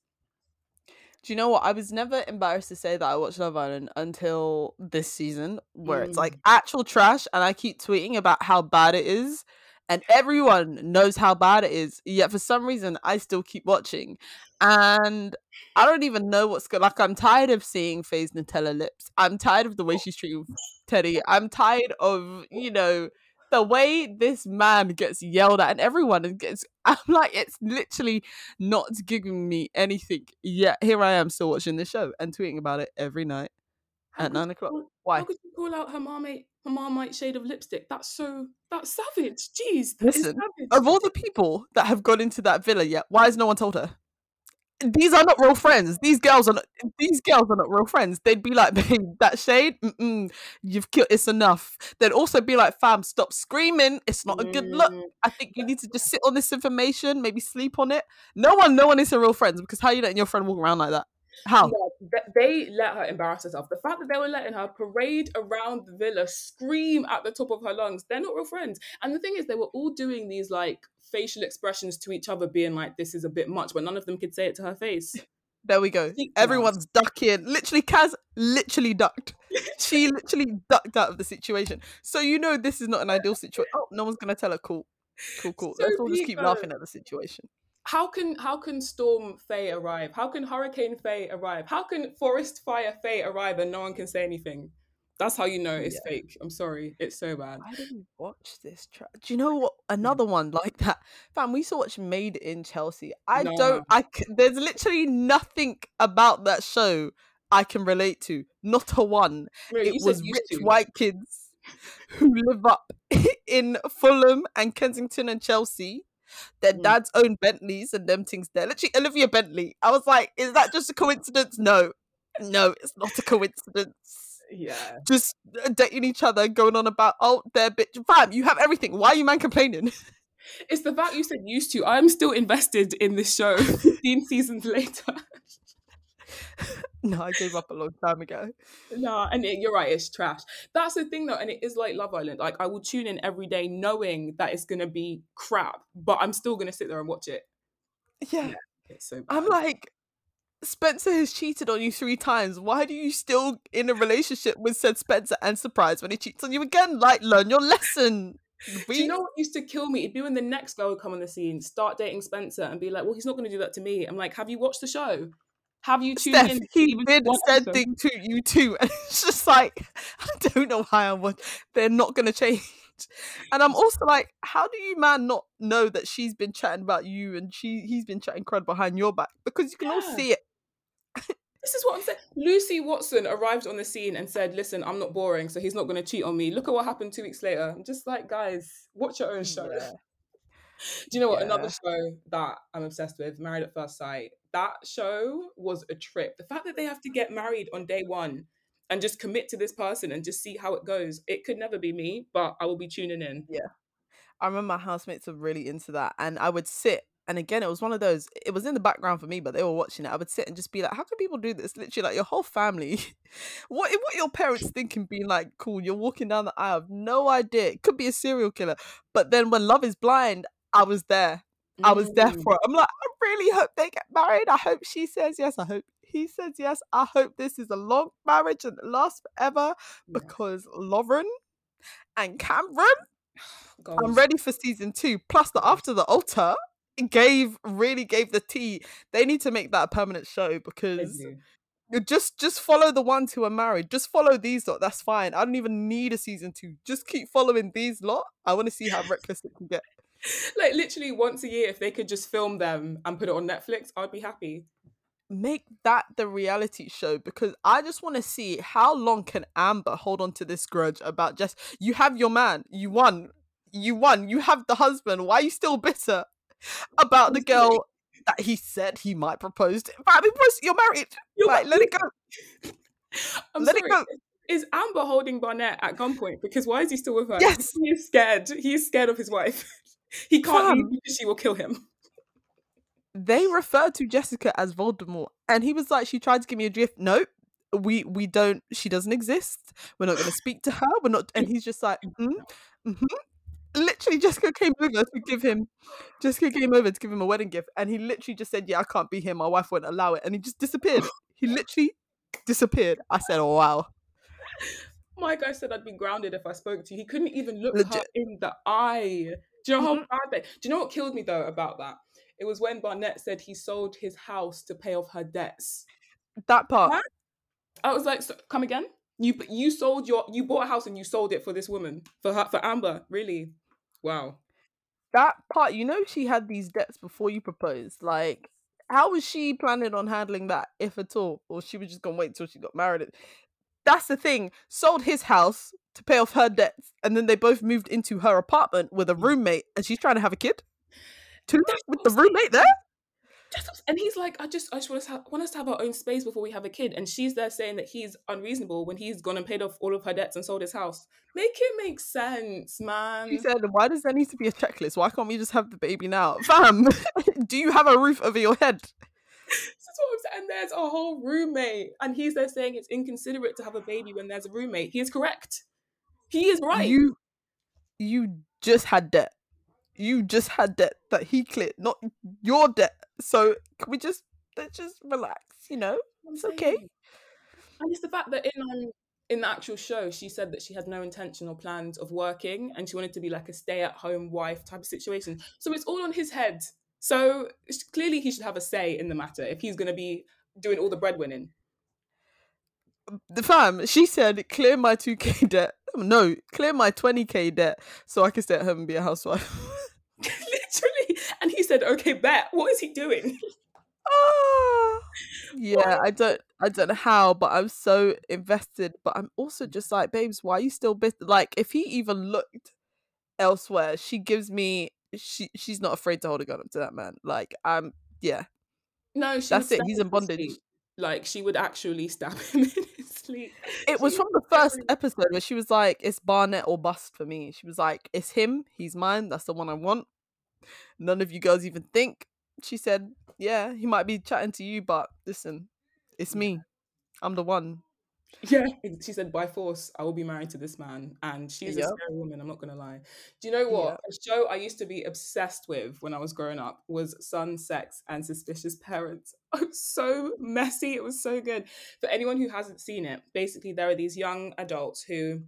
Do you know what? I was never embarrassed to say that I watched Love Island until this season, where it's like actual trash and I keep tweeting about how bad it is. And everyone knows how bad it is, yet for some reason I still keep watching. And I don't even know what's good. Like, I'm tired of seeing Faye's Nutella lips. I'm tired of the way she's treating Teddy. I'm tired of, you know, the way this man gets yelled at, and everyone gets. I'm like, it's literally not giving me anything. Yet here I am still watching the show and tweeting about it every night at 9 o'clock. Why? How could you call out her marmite? A Marmite shade of lipstick. That's savage. Jeez, listen, savage. Of all the people that have gone into that villa yet, why has no one told her? These are not real friends. These girls are not real friends. They'd be like, babe, that shade, you've killed, it's enough. They'd also be like, fam, stop screaming. It's not a good look. I think you need to just sit on this information, maybe sleep on it. No one is your real friends, because how are you letting your friend walk around like that? How? Yeah, they let her embarrass herself. The fact that they were letting her parade around the villa, scream at the top of her lungs, they're not real friends. And the thing is, they were all doing these like facial expressions to each other, being like, this is a bit much, but none of them could say it to her face. There we go. Everyone's ducking. Literally, Kaz literally ducked. She literally ducked out of the situation. So you know this is not an ideal situation. Oh, no one's going to tell her, cool. So let's all just keep laughing at the situation. How can Storm Faye arrive? How can Hurricane Faye arrive? How can Forest Fire Faye arrive and no one can say anything? That's how you know it's fake. I'm sorry. It's so bad. I didn't watch this track. Do you know what? Another one like that. Fam, we used to watch Made in Chelsea. There's literally nothing about that show I can relate to. Not a one. Really, it was rich white kids who live up in Fulham and Kensington and Chelsea. Their dads own Bentleys and them things there. Literally, Olivia Bentley. I was like, is that just a coincidence? No, it's not a coincidence. Yeah. Just dating each other, going on about, oh, they're bitch. Fam, you have everything. Why are you man complaining? It's the fact you said used to. I'm still invested in this show 15 seasons later. No, I gave up a long time ago. No, and you're right, it's trash. That's the thing though, and it is like Love Island. Like, I will tune in every day knowing that it's going to be crap, but I'm still going to sit there and watch it. Yeah. It's so bad. I'm like, Spencer has cheated on you 3 times. Why do you still in a relationship with said Spencer and surprise when he cheats on you again? Like, learn your lesson. Do you know what used to kill me? It'd be when the next girl would come on the scene, start dating Spencer and be like, well, he's not going to do that to me. I'm like, have you watched the show? Have you tuned in? He did said thing to you too. And it's just like, I don't know why I want. They're not going to change. And I'm also like, how do you man not know that she's been chatting about you and he's been chatting crud behind your back? Because you can all see it. This is what I'm saying. Lucy Watson arrived on the scene and said, listen, I'm not boring, so he's not going to cheat on me. Look at what happened 2 weeks later. I'm just like, guys, watch your own show. Yeah. Do you know what? Yeah. Another show that I'm obsessed with, Married at First Sight. That show was a trip. The fact that they have to get married on day one and just commit to this person and just see how it goes. It could never be me, but I will be tuning in. Yeah. I remember my housemates were really into that. And I would sit. And again, it was one of those, it was in the background for me, but they were watching it. I would sit and just be like, how can people do this? Literally, like, your whole family. What are your parents thinking, being like, cool, you're walking down the aisle. I have no idea. It could be a serial killer. But then when Love is Blind, I was there. I was there for it. I'm like, I really hope they get married. I hope she says yes. I hope he says yes. I hope this is a long marriage and it lasts forever because Lauren and Cameron, gosh. I'm ready for season 2. Plus the After the Altar really gave the tea. They need to make that a permanent show because just follow the ones who are married. Just follow these lot. That's fine. I don't even need a season 2. Just keep following these lot. I want to see how reckless it can get. Like, literally once a year, if they could just film them and put it on Netflix, I'd be happy. Make that the reality show, because I just want to see how long can Amber hold on to this grudge about just, you have your man, you won, you have the husband, why are you still bitter about the girl that he said he might propose to? But I mean, you're married. Like, let it go. Let it go. Is Amber holding Barnett at gunpoint? Because why is he still with her? Yes. He's scared. He's scared of his wife. He can't leave because she will kill him. They referred to Jessica as Voldemort, and he was like, she tried to give me a drift. Nope, we don't. She doesn't exist. We're not going to speak to her. We're not. And he's just like, Literally, Jessica came over to give him a wedding gift, and he literally just said, yeah, I can't be here. My wife won't allow it, and he just disappeared. He literally disappeared. I said, oh, wow. My guy said I'd be grounded if I spoke to you. He couldn't even look her in the eye. Do you know how bad that? Do you know what killed me though about that? It was when Barnett said he sold his house to pay off her debts. That part, I was like, so, "Come again? You bought a house and you sold it for this woman, for Amber? Really? Wow." That part, you know, she had these debts before you proposed. Like, how was she planning on handling that, if at all? Or she was just gonna wait till she got married? That's the thing. Sold his house to pay off her debts, and then they both moved into her apartment with a roommate, and she's trying to have a kid too with the roommate there. And he's like, I just want us to have our own space before we have a kid, and she's there saying that he's unreasonable when he's gone and paid off all of her debts and sold his house. Make it make sense, man. He said, why does there need to be a checklist? Why can't we just have the baby now? Fam, do you have a roof over your head? That's what I'm saying. And there's a whole roommate. And he's there saying it's inconsiderate to have a baby when there's a roommate. He is correct. He is right. You just had debt. You just had debt that he cleared, not your debt. So can we just, let's just relax, you know? It's okay. And it's the fact that in the actual show, she said that she had no intention or plans of working and she wanted to be like a stay-at-home wife type of situation. So it's all on his head. So clearly he should have a say in the matter if he's going to be doing all the breadwinning. The fam, she said, clear my 2K debt. No, clear my 20K debt so I can stay at home and be a housewife. Literally. And he said, okay, bet. What is he doing? Yeah, I don't know how, but I'm so invested. But I'm also just like, babes, why are you still like, if he even looked elsewhere, she's not afraid to hold a gun up to that man. Like, yeah. No, that's it. He's in bondage. Like, she would actually stab him in his sleep. It was from the first episode where she was like, it's Barnett or bust for me. She was like, it's him. He's mine. That's the one I want. None of you girls even think. She said, yeah, he might be chatting to you, but listen, it's me. I'm the one. Yeah. She said, by force, I will be married to this man. And she's a scary woman, I'm not going to lie. Do you know what? Yeah. A show I used to be obsessed with when I was growing up was Son, Sex, and Suspicious Parents. It was so messy. It was so good. For anyone who hasn't seen it, basically there are these young adults who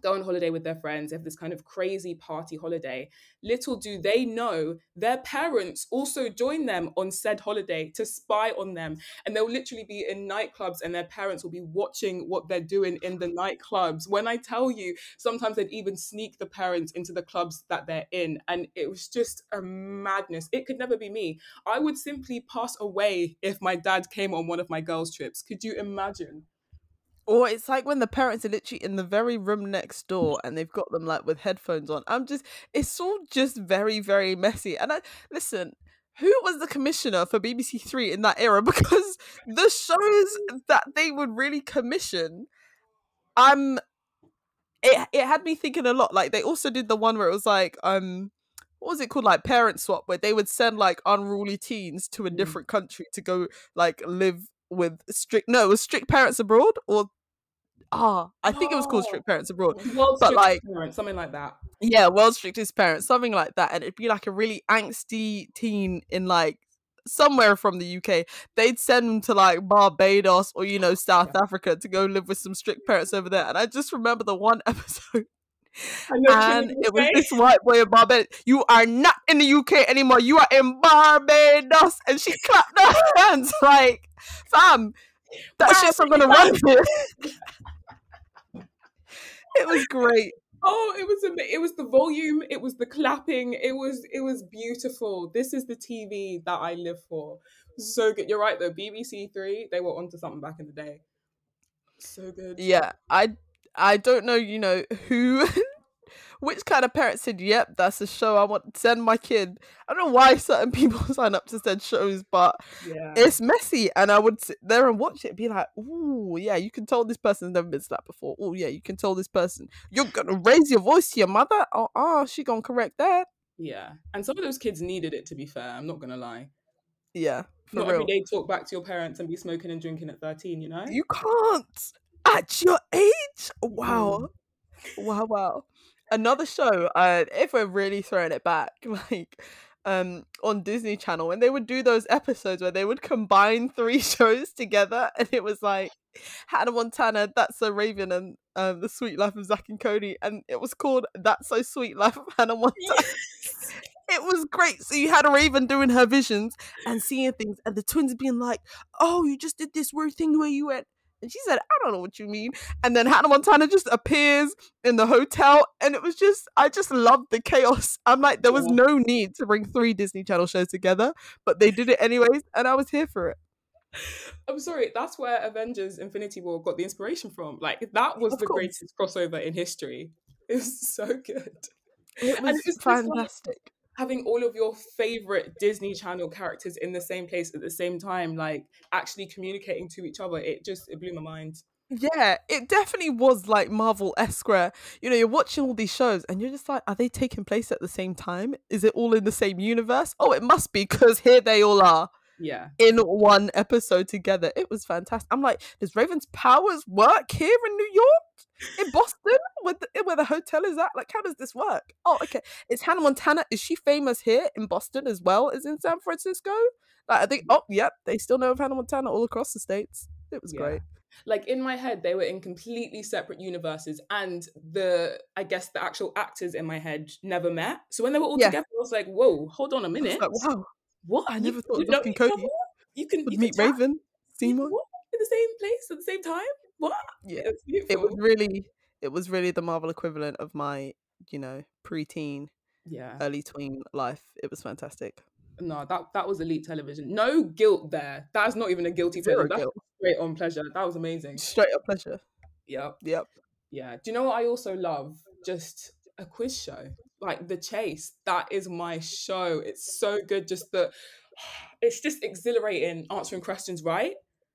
go on holiday with their friends, they have this kind of crazy party holiday. Little do they know, their parents also join them on said holiday to spy on them. And they'll literally be in nightclubs and their parents will be watching what they're doing in the nightclubs. When I tell you, sometimes they'd even sneak the parents into the clubs that they're in. And it was just a madness. It could never be me. I would simply pass away if my dad came on one of my girls' trips. Could you imagine? Or it's like when the parents are literally in the very room next door and they've got them like with headphones on. It's all just very, very messy. And listen, who was the commissioner for BBC Three in that era? Because the shows that they would really commission, it had me thinking a lot. Like they also did the one where it was like, what was it called? Like Parent Swap, where they would send like unruly teens to a different country to go like live with strict parents abroad, or I think it was called Strict Parents Abroad, but like parents, something like that. Yeah, World's Strictest Parents, something like that. And it'd be like a really angsty teen in like somewhere from the UK. They'd send them to like Barbados or South Africa to go live with some strict parents over there. And I just remember the one episode. And it was this white boy in Barbados. You are not in the UK anymore. You are in Barbados. And she clapped her hands like, fam, that shit's not gonna run here. It was great. Oh, it was the volume. It was the clapping. It was beautiful. This is the TV that I live for. So good. You're right though. BBC Three. They were onto something back in the day. So good. Yeah, I don't know, which kind of parents said, yep, that's a show I want to send my kid. I don't know why certain people sign up to said shows, but it's messy. And I would sit there and watch it and be like, ooh, yeah, you can tell this person's never been slapped before. Oh, yeah, you can tell this person. You're going to raise your voice to your mother? Oh, she going to correct that. Yeah. And some of those kids needed it, to be fair. I'm not going to lie. Yeah, for real. Every day talk back to your parents and be smoking and drinking at 13, You can't. At your age? Wow. Another show, if we're really throwing it back, like on Disney Channel, when they would do those episodes where they would combine three shows together, and it was like Hannah Montana, That's So Raven, and The Sweet Life of Zack and Cody, and it was called That's So Sweet Life of Hannah Montana. Yes. It was great. So you had a Raven doing her visions and seeing things, and the twins being like, oh, you just did this weird thing where you went. And she said, I don't know what you mean. And then Hannah Montana just appears in the hotel. And it was just, I just loved the chaos. I'm like, there was no need to bring three Disney Channel shows together, but they did it anyways. And I was here for it. I'm sorry. That's where Avengers Infinity War got the inspiration from. Like that was greatest crossover in history. It was so good. It was fantastic. Just, like, having all of your favorite Disney Channel characters in the same place at the same time, like actually communicating to each other, it blew my mind. Yeah, it definitely was like Marvel-esque. You're watching all these shows and you're just like, are they taking place at the same time? Is it all in the same universe? Oh, it must be, because here they all are. yeah, in one episode together. It was fantastic. I'm like, does Raven's powers work here in New York? In Boston? Where the hotel is at? Like, how does this work? Oh, okay. It's Hannah Montana. Is she famous here in Boston as well as in San Francisco? Like, I think, oh, yep, they still know of Hannah Montana all across the States. It was great. Like, in my head, they were in completely separate universes, and I guess the actual actors in my head never met. So when they were all together, I was like, whoa, hold on a minute. Like, wow. What? I never thought of Duncan Cody. You can meet Raven, Seymour. What? In the same place at the same time? What? Yeah. It was really the Marvel equivalent of my, preteen, early tween life. It was fantastic. No, that was elite television. No guilt there. That's not even a guilty pleasure. That's straight on pleasure. That was amazing. Straight up pleasure. Yep. Yeah. Do you know what I also love? Just a quiz show. Like The Chase. That is my show. It's so good. It's just exhilarating answering questions, right?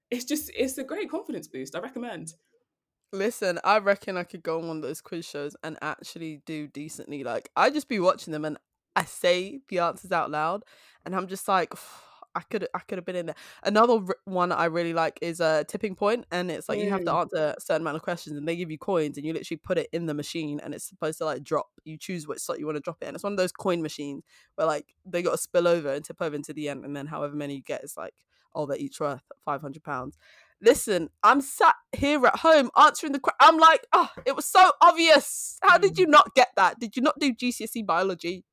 It's a great confidence boost. I recommend. Listen, I reckon I could go on one of those quiz shows and actually do decently. Like, I just be watching them and I say the answers out loud, and I'm just like, I could have been in there. Another one I really like is Tipping Point, and it's like you have to answer a certain amount of questions, and they give you coins, and you literally put it in the machine, and it's supposed to like drop. You choose which slot you want to drop it, and it's one of those coin machines where like they got to spill over and tip over into the end, and then however many you get is like, oh, they're each worth £500. Listen, I'm sat here at home answering the question. I'm like, oh, it was so obvious. How did you not get that? Did you not do GCSE biology?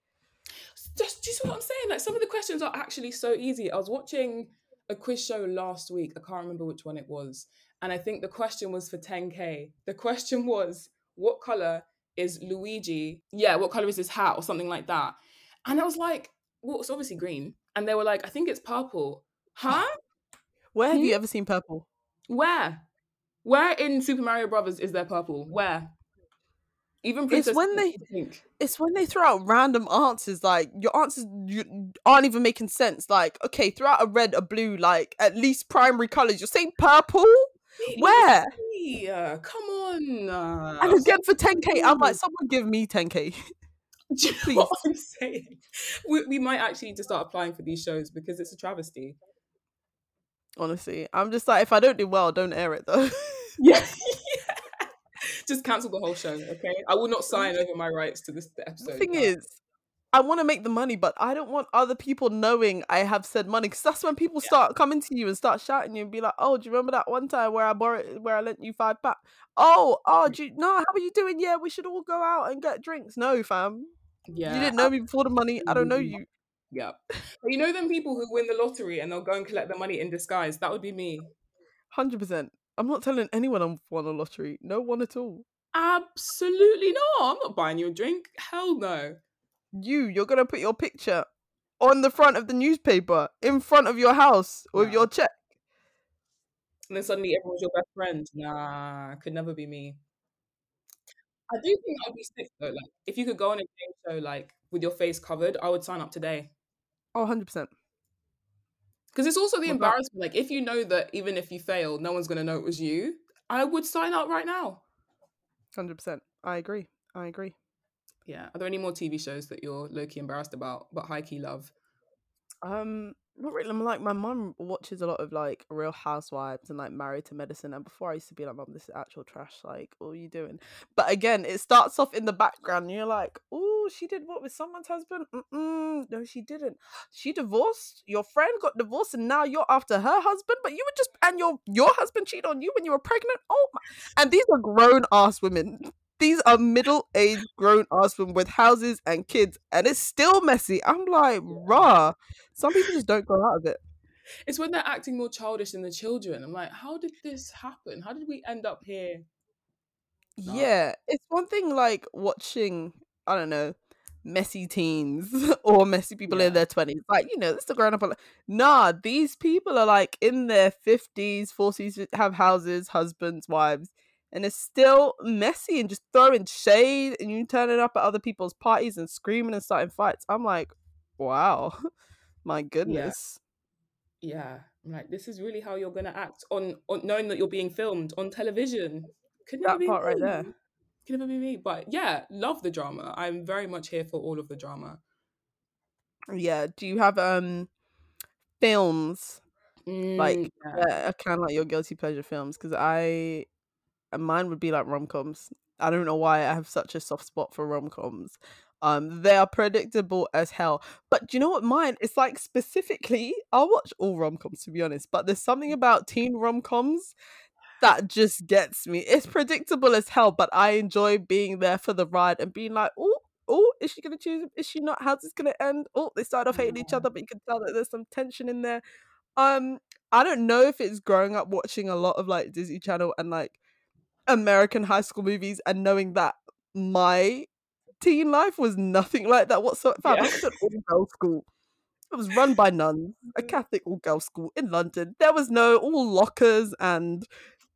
Do you see what I'm saying? Like, some of the questions are actually so easy. I was watching a quiz show last week. I can't remember which one it was. And I think the question was for 10K. The question was, what colour is Luigi? Yeah, what colour is his hat or something like that? And I was like, well, it's obviously green. And they were like, I think it's purple. Huh? Where have you ever seen purple? Where? Where in Super Mario Brothers is there purple? Where? Even it's when they throw out random answers, like your answers aren't even making sense. Like, okay, throw out a red, a blue, like at least primary colours. You're saying purple? Where? Yeah, come on. And again for 10K, I'm like, someone give me 10K. Please. You know what I'm saying? We might actually need to start applying for these shows because it's a travesty. Honestly, I'm just like, if I don't do well, don't air it though. Yeah. Just cancel the whole show, okay? I will not sign over my rights to this episode. The thing is, I want to make the money, but I don't want other people knowing I have said money, because that's when people start coming to you and start shouting you and be like, "Oh, do you remember that one time where I lent you £5? Oh, how are you doing? Yeah, we should all go out and get drinks." No, fam. Yeah, you didn't know me before the money. I don't know you. Yeah, you know them people who win the lottery and they'll go and collect the money in disguise. That would be me. 100%. I'm not telling anyone I've won a lottery. No one at all. Absolutely not. I'm not buying you a drink. Hell no. You're going to put your picture on the front of the newspaper, in front of your house, with your check. And then suddenly everyone's your best friend. Nah, could never be me. I do think I'd be sick though. Like, if you could go on a game show like with your face covered, I would sign up today. Oh, 100%. Because it's also the embarrassment. Like, if you know that even if you fail, no one's going to know it was you, I would sign up right now. 100%. I agree. Yeah. Are there any more TV shows that you're low-key embarrassed about, but high-key love? Not really. I'm like, my mum watches a lot of, like, Real Housewives and, like, Married to Medicine. And before I used to be like, Mum, this is actual trash. Like, what are you doing? But again, it starts off in the background. And you're like, oh, she did what with someone's husband? No, she didn't. She divorced. Your friend got divorced and now you're after her husband? But you were just... And your husband cheated on you when you were pregnant? Oh, my... And these are grown-ass women. These are middle-aged grown-ass women with houses and kids, and it's still messy. I'm like, rah. Some people just don't go out of it. It's when they're acting more childish than the children. I'm like, how did this happen? How did we end up here? Nah. Yeah, it's one thing like watching, I don't know, messy teens or messy people in their 20s. Like, this is the grown-up. Nah, these people are like in their 50s, 40s, have houses, husbands, wives. And it's still messy and just throwing shade and you turning up at other people's parties and screaming and starting fights. I'm like, wow, my goodness. Yeah. I'm like, this is really how you're going to act on knowing that you're being filmed on television. Could never be me. That part right there. Could never be me. But yeah, love the drama. I'm very much here for all of the drama. Yeah. Do you have films like kind of like your guilty pleasure films, because mine would be like rom-coms. I don't know why I have such a soft spot for rom-coms. They are predictable as hell, but do you know what mine? It's like specifically, I'll watch all rom-coms to be honest, but there's something about teen rom-coms that just gets me. It's predictable as hell, but I enjoy being there for the ride and being like, oh, is she gonna choose him? Is she not? How's this gonna end? Oh, they started off hating each other, but you can tell that there's some tension in there. I don't know if it's growing up watching a lot of like Disney Channel and like American high school movies and knowing that my teen life was nothing like that whatsoever. I was at all-girl school. It was run by nuns, a Catholic all-girl school in London. There was no all lockers and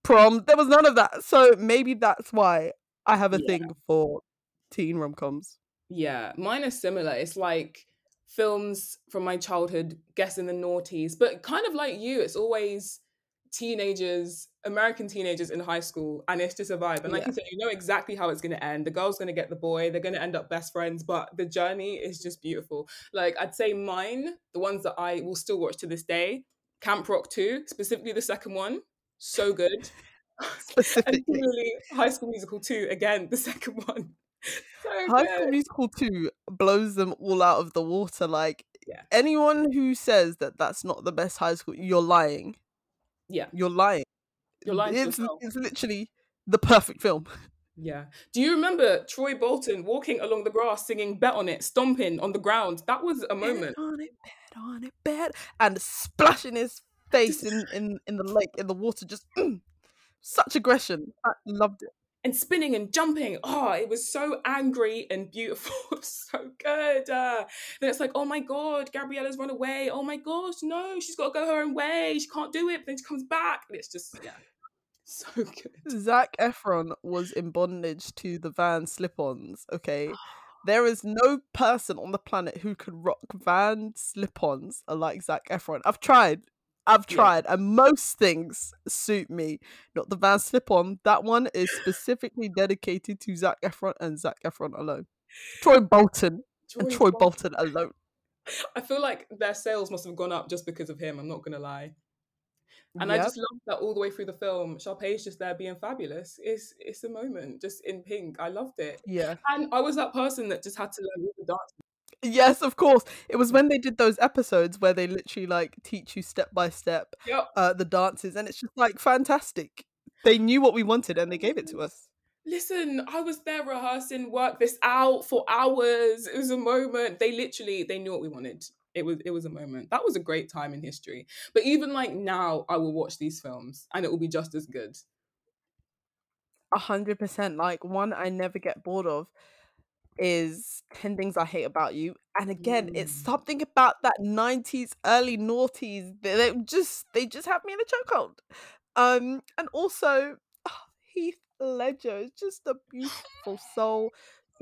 prom. There was none of that. So maybe that's why I have a thing for teen rom-coms. Yeah, mine are similar. It's like films from my childhood, guessing the noughties, but kind of like you, it's always teenagers, American teenagers in high school, and it's just a vibe. And like you said, you know exactly how it's going to end. The girl's going to get the boy, they're going to end up best friends, but the journey is just beautiful. Like I'd say mine, the ones that I will still watch to this day, Camp Rock 2, specifically the second one, so good. Specifically. And really, High School Musical 2, again, the second one. High School Musical 2 blows them all out of the water. Like anyone who says that that's not the best high school, you're lying. Yeah, you're lying. You're lying. It's literally the perfect film. Yeah. Do you remember Troy Bolton walking along the grass, singing "Bet on It," stomping on the ground? That was a moment. Bet on it, bet, and splashing his face in the lake, in the water. Just such aggression. I loved it. And spinning and jumping. Oh, it was so angry and beautiful. So good. Then it's like, oh my God, Gabriella's run away. Oh my gosh, no, she's got to go her own way. She can't do it. But then she comes back. And it's just, so good. Zac Efron was in bondage to the Van slip-ons, okay? There is no person on the planet who could rock Van slip-ons like Zac Efron. I've tried and most things suit me. Not the Van slip-on. That one is specifically dedicated to Zac Efron and Zac Efron alone. Troy Bolton alone. I feel like their sales must have gone up just because of him, I'm not going to lie. And I just love that all the way through the film. Sharpay's just there being fabulous. It's a moment, just in pink. I loved it. Yeah. And I was that person that just had to learn all the dance. Yes, of course. It was when they did those episodes where they literally like teach you step by step the dances, and it's just like fantastic. They knew what we wanted and they gave it to us. Listen, I was there rehearsing Work This Out for hours. It was a moment. They knew what we wanted. It was a moment. That was a great time in history. But even like now, I will watch these films and it will be just as good. 100%. Like one I never get bored of is 10 Things I Hate About You, and again it's something about that 90s, early noughties, they just have me in a chokehold. And also Heath Ledger is just a beautiful soul.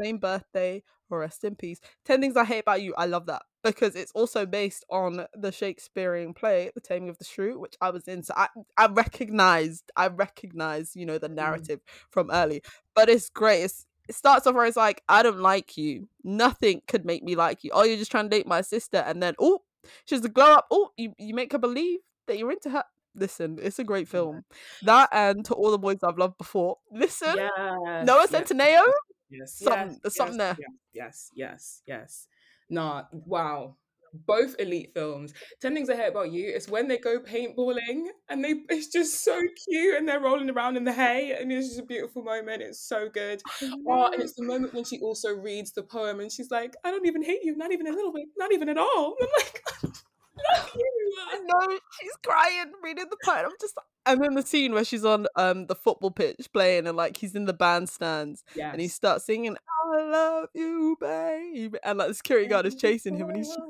Same birthday, rest in peace. 10 Things I Hate About You, I love that because it's also based on the Shakespearean play The Taming of the Shrew, which I was in, so I recognized you know the narrative from early. But it's great. It starts off where it's like, I don't like you. Nothing could make me like you. Oh, you're just trying to date my sister. And then, oh, she's a glow up. Oh, you make her believe that you're into her. Listen, it's a great film. That and To All the Boys I've Loved Before. Listen, Noah Centineo. Yes. Something there. Yes. Nah, wow. Both elite films. 10 Things I Hate About You is when they go paintballing and it's just so cute and they're rolling around in the hay and it's just a beautiful moment. It's so good. And it's the moment when she also reads the poem and she's like, I don't even hate you, not even a little bit, not even at all. And I'm like, I love you. No, she's crying reading the poem. I'm just like... And then the scene where she's on the football pitch playing and like he's in the bandstands and he starts singing I love you babe, and like the security guard is chasing him and he's just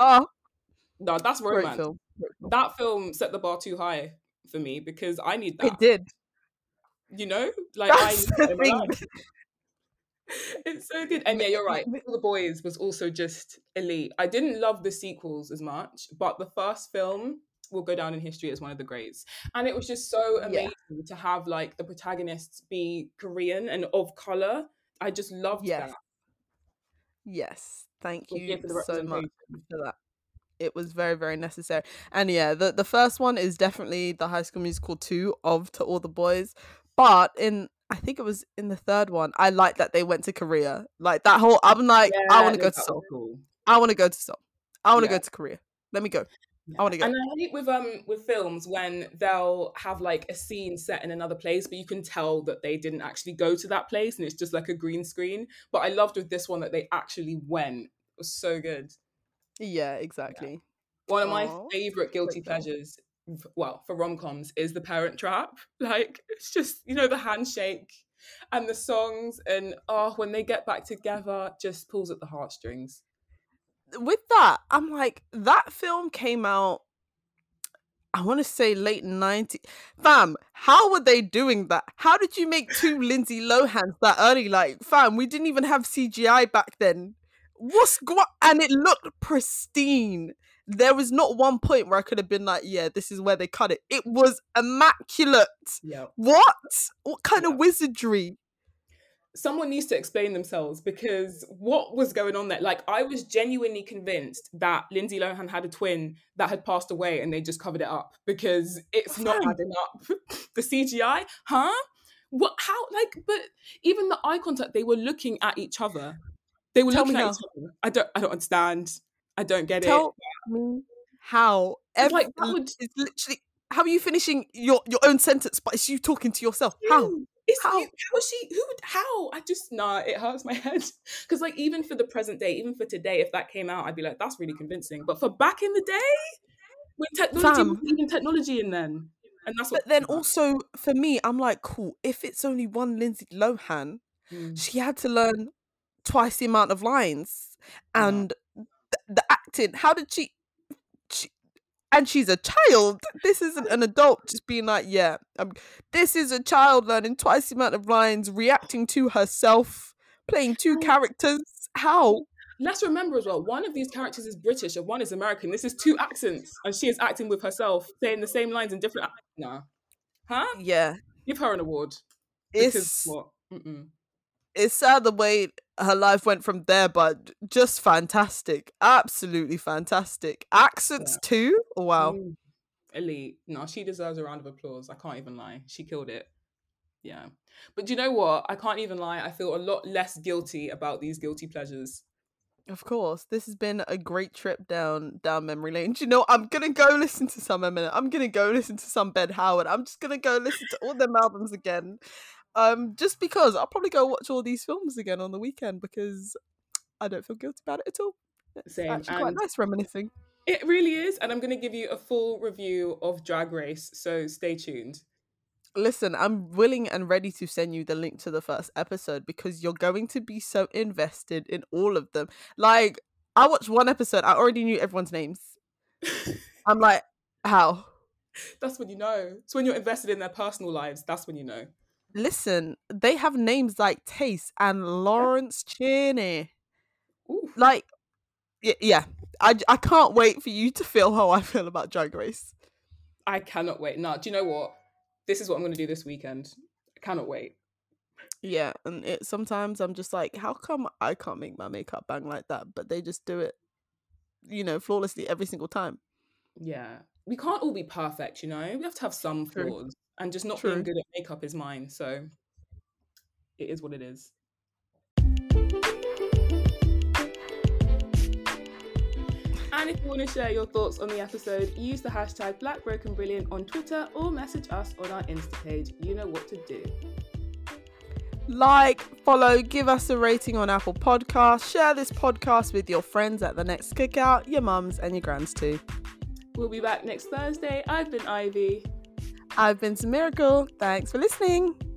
no, that's romance. Great film. That film set the bar too high for me because I need that. It did. You know? Like that's I need that. It's so good. And yeah, you're right. All the Boys was also just elite. I didn't love the sequels as much, but the first film will go down in history as one of the greats. And it was just so amazing to have like the protagonists be Korean and of color. I just loved that. Yes, thank you so much for that. it was very, very necessary. And yeah, the first one is definitely the High School Musical 2 of To All the Boys. But I think it was in the third one, I liked that they went to Korea. Like that whole, I'm like, yeah, I want to go to Seoul. Cool. I want to go to Seoul. I want to go to Korea. Let me go. Yeah. I want to go. And I hate with films when they'll have like a scene set in another place, but you can tell that they didn't actually go to that place and it's just like a green screen. But I loved with this one that they actually went. It was so good. Yeah, exactly. Yeah. One of my favorite guilty pleasures, well, for rom-coms, is The Parent Trap. Like, it's just, you know, the handshake and the songs and when they get back together, just pulls at the heartstrings. With that, I'm like, that film came out, I want to say late 90s. Fam, how were they doing that? How did you make two Lindsay Lohans that early? Like, fam, we didn't even have CGI back then. And it looked pristine. There was not one point where I could have been like, yeah, this is where they cut it. It was immaculate. Yep. What kind of wizardry? Someone needs to explain themselves, because what was going on there? Like, I was genuinely convinced that Lindsay Lohan had a twin that had passed away and they just covered it up, because it's not adding up. The CGI, What, how, like, but even the eye contact, they were looking at each other. They were looking at each other. I don't understand. I don't get it. Tell me how. Like, it's literally, how are you finishing your own sentence, but it's you talking to yourself? How? How? I just, it hurts my head. Because like, even for the present day, even for today, if that came out, I'd be like, that's really convincing. But for back in the day, when technology wasn't even technology in then. And that's what. But then also, for me, I'm like, cool, if it's only one Lindsay Lohan, she had to learn twice the amount of lines. And the acting, how did she and she's a child, this isn't an adult just being like, this is a child learning twice the amount of lines, reacting to herself, playing two characters. How? Let's remember as well, one of these characters is British and one is American. This is two accents and she is acting with herself, saying the same lines in different yeah, give her an award. It's sad the way her life went from there, but just fantastic. Absolutely fantastic. Accents too? Wow. Elite. No, she deserves a round of applause. I can't even lie. She killed it. Yeah. But do you know what? I can't even lie. I feel a lot less guilty about these guilty pleasures. Of course. This has been a great trip down memory lane. Do you know, I'm going to go listen to some Eminem. I'm going to go listen to some Ben Howard. I'm just going to go listen to all them albums again. Just because I'll probably go watch all these films again on the weekend, because I don't feel guilty about it at all. It's actually quite nice reminiscing. It really is. And I'm going to give you a full review of Drag Race, so stay tuned. Listen, I'm willing and ready to send you the link to the first episode, because you're going to be so invested in all of them. Like, I watched one episode, I already knew everyone's names. I'm like, how? That's when you know. It's when you're invested in their personal lives. That's when you know. Listen, they have names like Tayce and Lawrence Cheney. Ooh. Like, yeah. I can't wait for you to feel how I feel about Drag Race. I cannot wait. No, do you know what? This is what I'm going to do this weekend. I cannot wait. Yeah, and sometimes I'm just like, how come I can't make my makeup bang like that? But they just do it, you know, flawlessly every single time. Yeah. We can't all be perfect, you know? We have to have some flaws. And just not being good at makeup is mine. So it is what it is. And if you want to share your thoughts on the episode, use the hashtag #BlackBrokenBrilliant on Twitter or message us on our Insta page. You know what to do. Like, follow, give us a rating on Apple Podcasts. Share this podcast with your friends at the next cookout, your mums and your grands too. We'll be back next Thursday. I've been Ivy. I've been some Miracle. Thanks for listening.